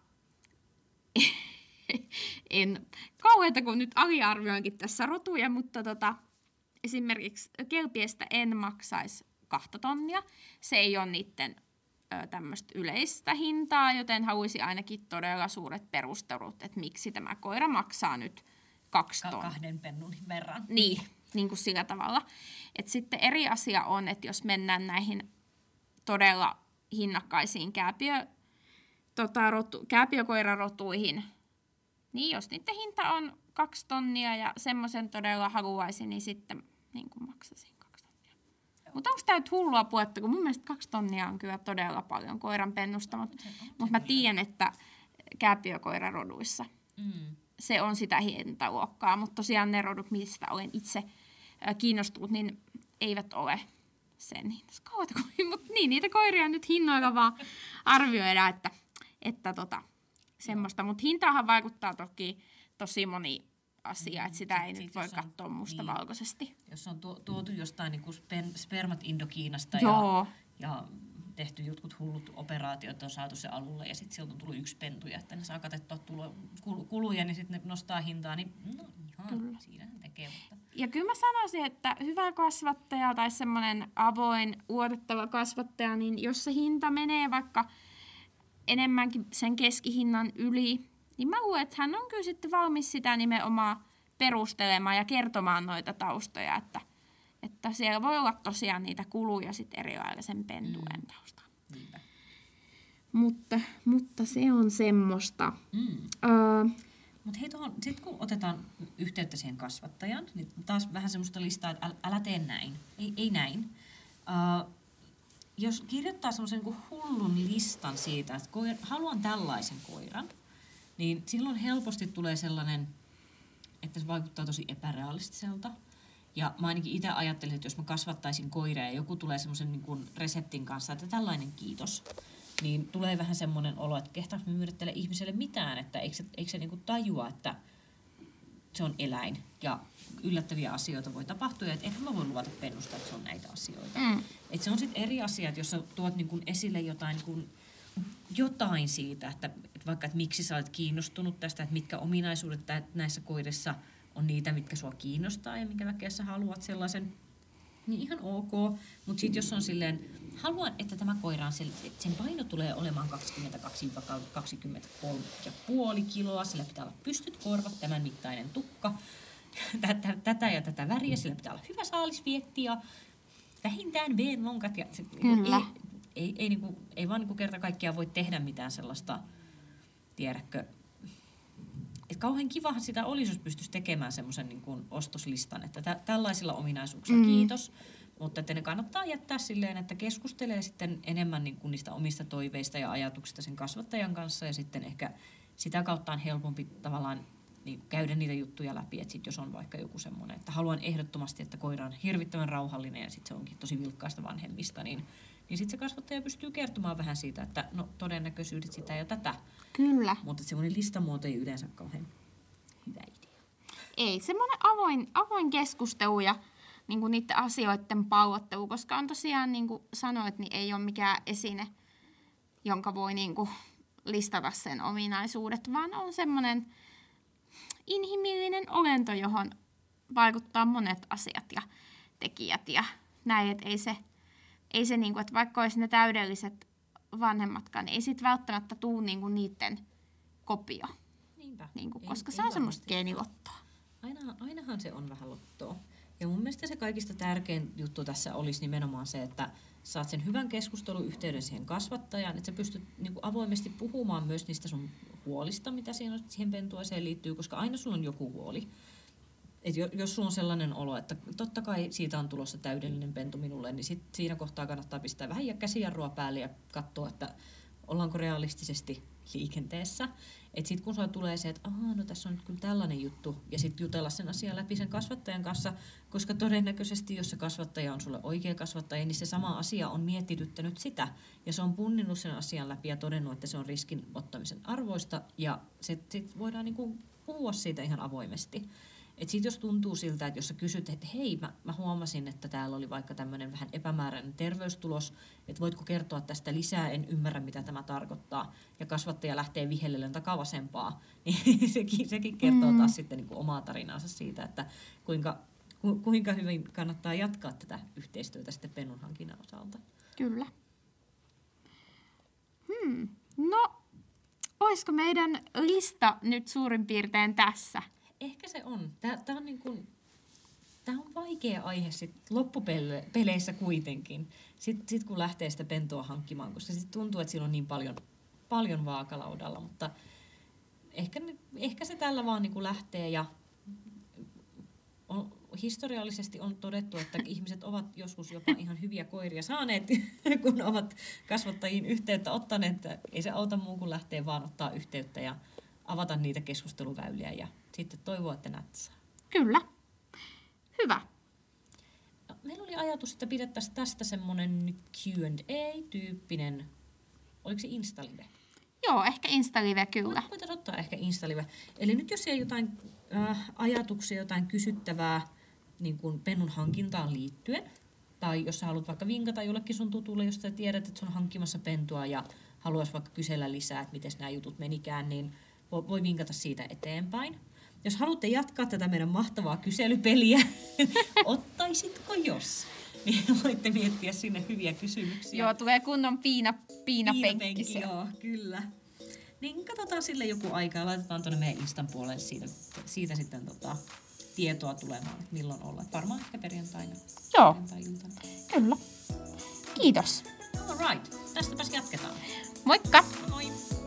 en kauheita, kun nyt aliarvioinkin tässä rotuja, mutta tota, esimerkiksi kelpiestä en maksaisi kahta tonnia. Se ei ole niiden ö, tämmöistä yleistä hintaa, joten haluaisin ainakin todella suuret perustelut, että miksi tämä koira maksaa nyt kaksi tonnia. Kahden pennun verran. Niin, niin kuin sillä tavalla. Et sitten eri asia on, että jos mennään näihin todella hinnakkaisiin kääpiö, tota, rotu, kääpiökoirarotuihin, niin jos niiden hinta on kaksi tonnia ja semmoisen todella haluaisin, niin sitten niin kuin maksaisin kaksi tonnia. Mutta onko tämä nyt hullua puhetta, kun mun mielestä kaksi tonnia on kyllä todella paljon koiran pennusta, mutta mut mä tiedän, että kääpiökoiraroduissa mm. se on sitä hintaluokkaa, mutta tosiaan ne rodut, mistä olen itse kiinnostunut, niin eivät ole sen hinnassa kauta, mutta niin niitä koiria nyt hinnoilla vaan arvioidaan, että, että tota, semmoista. Mutta hintaahan vaikuttaa toki tosi moni asia, että sitä ei sit, nyt sit, voi katsoa on, mustavalkoisesti. Niin, jos on tuo, tuotu jostain niin kuin spermat Indokiinasta ja, ja tehty jotkut hullut operaatiot, on saatu se alulle ja sitten sieltä on tullut yksi pentuja, että ne saa katettua tulo, kuluja, niin sitten ne nostaa hintaa, niin no ihan siinähän tekee. Mutta. Ja kyllä mä sanoisin, että hyvä kasvattaja tai semmoinen avoin, luotettava kasvattaja, niin jos se hinta menee vaikka enemmänkin sen keskihinnan yli, niin mä luulen, että hän on kyllä sitten valmis sitä nimenomaan perustelemaan ja kertomaan noita taustoja, että, että siellä voi olla tosiaan niitä kuluja sitten erilaisen pentueen taustalla. Mm. Mutta, mutta se on semmoista. Mm. Öö, Mutta hei tuohon, sitten kun otetaan yhteyttä siihen kasvattajan, niin taas vähän semmoista listaa, että älä tee näin, ei, ei näin. Uh, jos kirjoittaa semmoisen niin hullun listan siitä, että koira, haluan tällaisen koiran, niin silloin helposti tulee sellainen, että se vaikuttaa tosi epärealistiselta. Ja mä ainakin itse ajattelin, että jos mä kasvattaisin koiraa ja joku tulee semmoisen niin kuin reseptin kanssa, että tällainen kiitos, niin tulee vähän semmoinen olo, että kehtaanko me myydä tälle ihmiselle mitään, että eikö se, eikö se niinku tajua, että se on eläin ja yllättäviä asioita voi tapahtua, että enhän mä voi luvata pennusta, että se on näitä asioita. Mm. Että se on sitten eri asia, että jos sä tuot niinku esille jotain, niinku, jotain siitä, että vaikka että miksi sä olet kiinnostunut tästä, että mitkä ominaisuudet näissä koirissa on niitä, mitkä sua kiinnostaa ja minkä väkeä sä haluat sellaisen, niin ihan ok, mutta sitten jos on silleen, haluan, että tämä koira on sen, sen paino tulee olemaan kaksikymmentäkaksi kaksikymmentäkolme pilkku viisi kiloa, sillä pitää olla pystyt, korvat, tämän mittainen tukka, tätä, tätä ja tätä väriä, sillä pitää olla hyvä saalisvietti ja vähintään veenlonkat. Ja sit, niinku, ei, ei, ei, niinku, ei vaan niinku kerta kaikkiaan voi tehdä mitään sellaista, tiedätkö, että kauhean kivahan sitä olisi, jos pystyisi tekemään semmoisen niin kuin ostoslistan, että tä- tällaisilla ominaisuuksilla mm. kiitos, mutta että ne kannattaa jättää silleen, että keskustelee sitten enemmän niin kuin niistä omista toiveista ja ajatuksista sen kasvattajan kanssa ja sitten ehkä sitä kautta on helpompi tavallaan niin käydä niitä juttuja läpi, että sit jos on vaikka joku semmoinen, että haluan ehdottomasti, että koira on hirvittävän rauhallinen ja sitten se onkin tosi vilkkaista vanhemmista, niin niin sitten se kasvattaja pystyy kertomaan vähän siitä, että no todennäköisyydet sitä ja tätä. Kyllä. Mutta semmoinen listamuoto ei yleensä kauhean hyvä idea. Ei, semmoinen avoin, avoin keskustelu ja niin kuin niiden asioiden pallottelu, koska on tosiaan, niin kuin sanoit, niin ei ole mikään esine, jonka voi niin kuin listata sen ominaisuudet, vaan on semmoinen inhimillinen olento, johon vaikuttaa monet asiat ja tekijät ja näin, että ei se, ei se niin kuin, että vaikka olisi ne täydelliset vanhemmatkaan, niin ei sit välttämättä tule niin kuin niiden kopio, niin kuin, koska ei, se on semmoista geenilottoa. Ainahan, ainahan se on vähän lottoa. Ja mun mielestä se kaikista tärkein juttu tässä olisi nimenomaan se, että saat sen hyvän keskusteluyhteyden siihen kasvattajaan, että sä pystyt niin kuin avoimesti puhumaan myös niistä sun huolista, mitä siihen, siihen pentuaseen liittyy, koska aina sulla on joku huoli. Et jos sulla on sellainen olo, että totta kai siitä on tulossa täydellinen pentu minulle, niin sit siinä kohtaa kannattaa pistää vähän käsijarrua päälle ja katsoa, että ollaanko realistisesti liikenteessä. Et sit kun sulla tulee se, että ahaa, no tässä on nyt kyllä tällainen juttu, ja sit jutella sen asian läpi sen kasvattajan kanssa, koska todennäköisesti jos se kasvattaja on sulle oikea kasvattaja, niin se sama asia on mietityttänyt sitä, ja se on punninnut sen asian läpi ja todennut, että se on riskin ottamisen arvoista, ja sit, sit voidaan niinku puhua siitä ihan avoimesti. Että sitten jos tuntuu siltä, että jos sä kysyt, että hei, mä, mä huomasin, että täällä oli vaikka tämmöinen vähän epämääräinen terveystulos, että voitko kertoa tästä lisää, en ymmärrä mitä tämä tarkoittaa, ja kasvattaja lähtee vihelleen takavasempaa, niin sekin, sekin kertoo taas sitten niin kuin omaa tarinaansa siitä, että kuinka, ku, kuinka hyvin kannattaa jatkaa tätä yhteistyötä sitten pennun hankinnan osalta. Kyllä. Hmm. No, olisiko meidän lista nyt suurin piirtein tässä? Ehkä se on. Tämä on, niin kuin, tämä on vaikea aihe sit loppupeleissä kuitenkin, sit, sit kun lähtee sitä pentua hankkimaan, koska sit tuntuu, että siinä on niin paljon, paljon vaakalaudalla, mutta ehkä, ehkä se tällä vaan niin kuin lähtee ja on, historiallisesti on todettu, että ihmiset ovat joskus jopa ihan hyviä koiria saaneet, kun ovat kasvattajiin yhteyttä ottaneet. Ei se auta muu kuin lähtee vaan ottaa yhteyttä ja avata niitä keskusteluväyliä ja sitten toivoa, että natsaa. Kyllä. Hyvä. No, meillä oli ajatus, että pidettäisiin tästä semmoinen Q and A-tyyppinen, oliko se Instalive? Joo, ehkä Instalive kyllä. No, voitaisiin ottaa ehkä Instalive. Eli nyt jos ei jotain äh, ajatuksia, jotain kysyttävää niin kuin pennun hankintaan liittyen, tai jos sä haluat vaikka vinkata jollekin sun tutulle, jos sä tiedät, että se on hankkimassa pentua ja haluaisi vaikka kysellä lisää, että miten nämä jutut menikään, niin voi vinkata siitä eteenpäin. Jos haluatte jatkaa tätä meidän mahtavaa kyselypeliä, ottaisitko jos? Niin voitte miettiä sinne hyviä kysymyksiä. Joo, tulee kunnon piina, piinapenkki. Joo, kyllä. Niin katsotaan sille joku aika ja laitetaan tuonne meidän Instan puolelle siitä, siitä sitten tota, tietoa tulemaan, että milloin ollaan. Varmaan ehkä perjantaina. Joo, perjantaina. Kyllä. Kiitos. All right. Tästäpäs jatketaan. Moikka. Moi.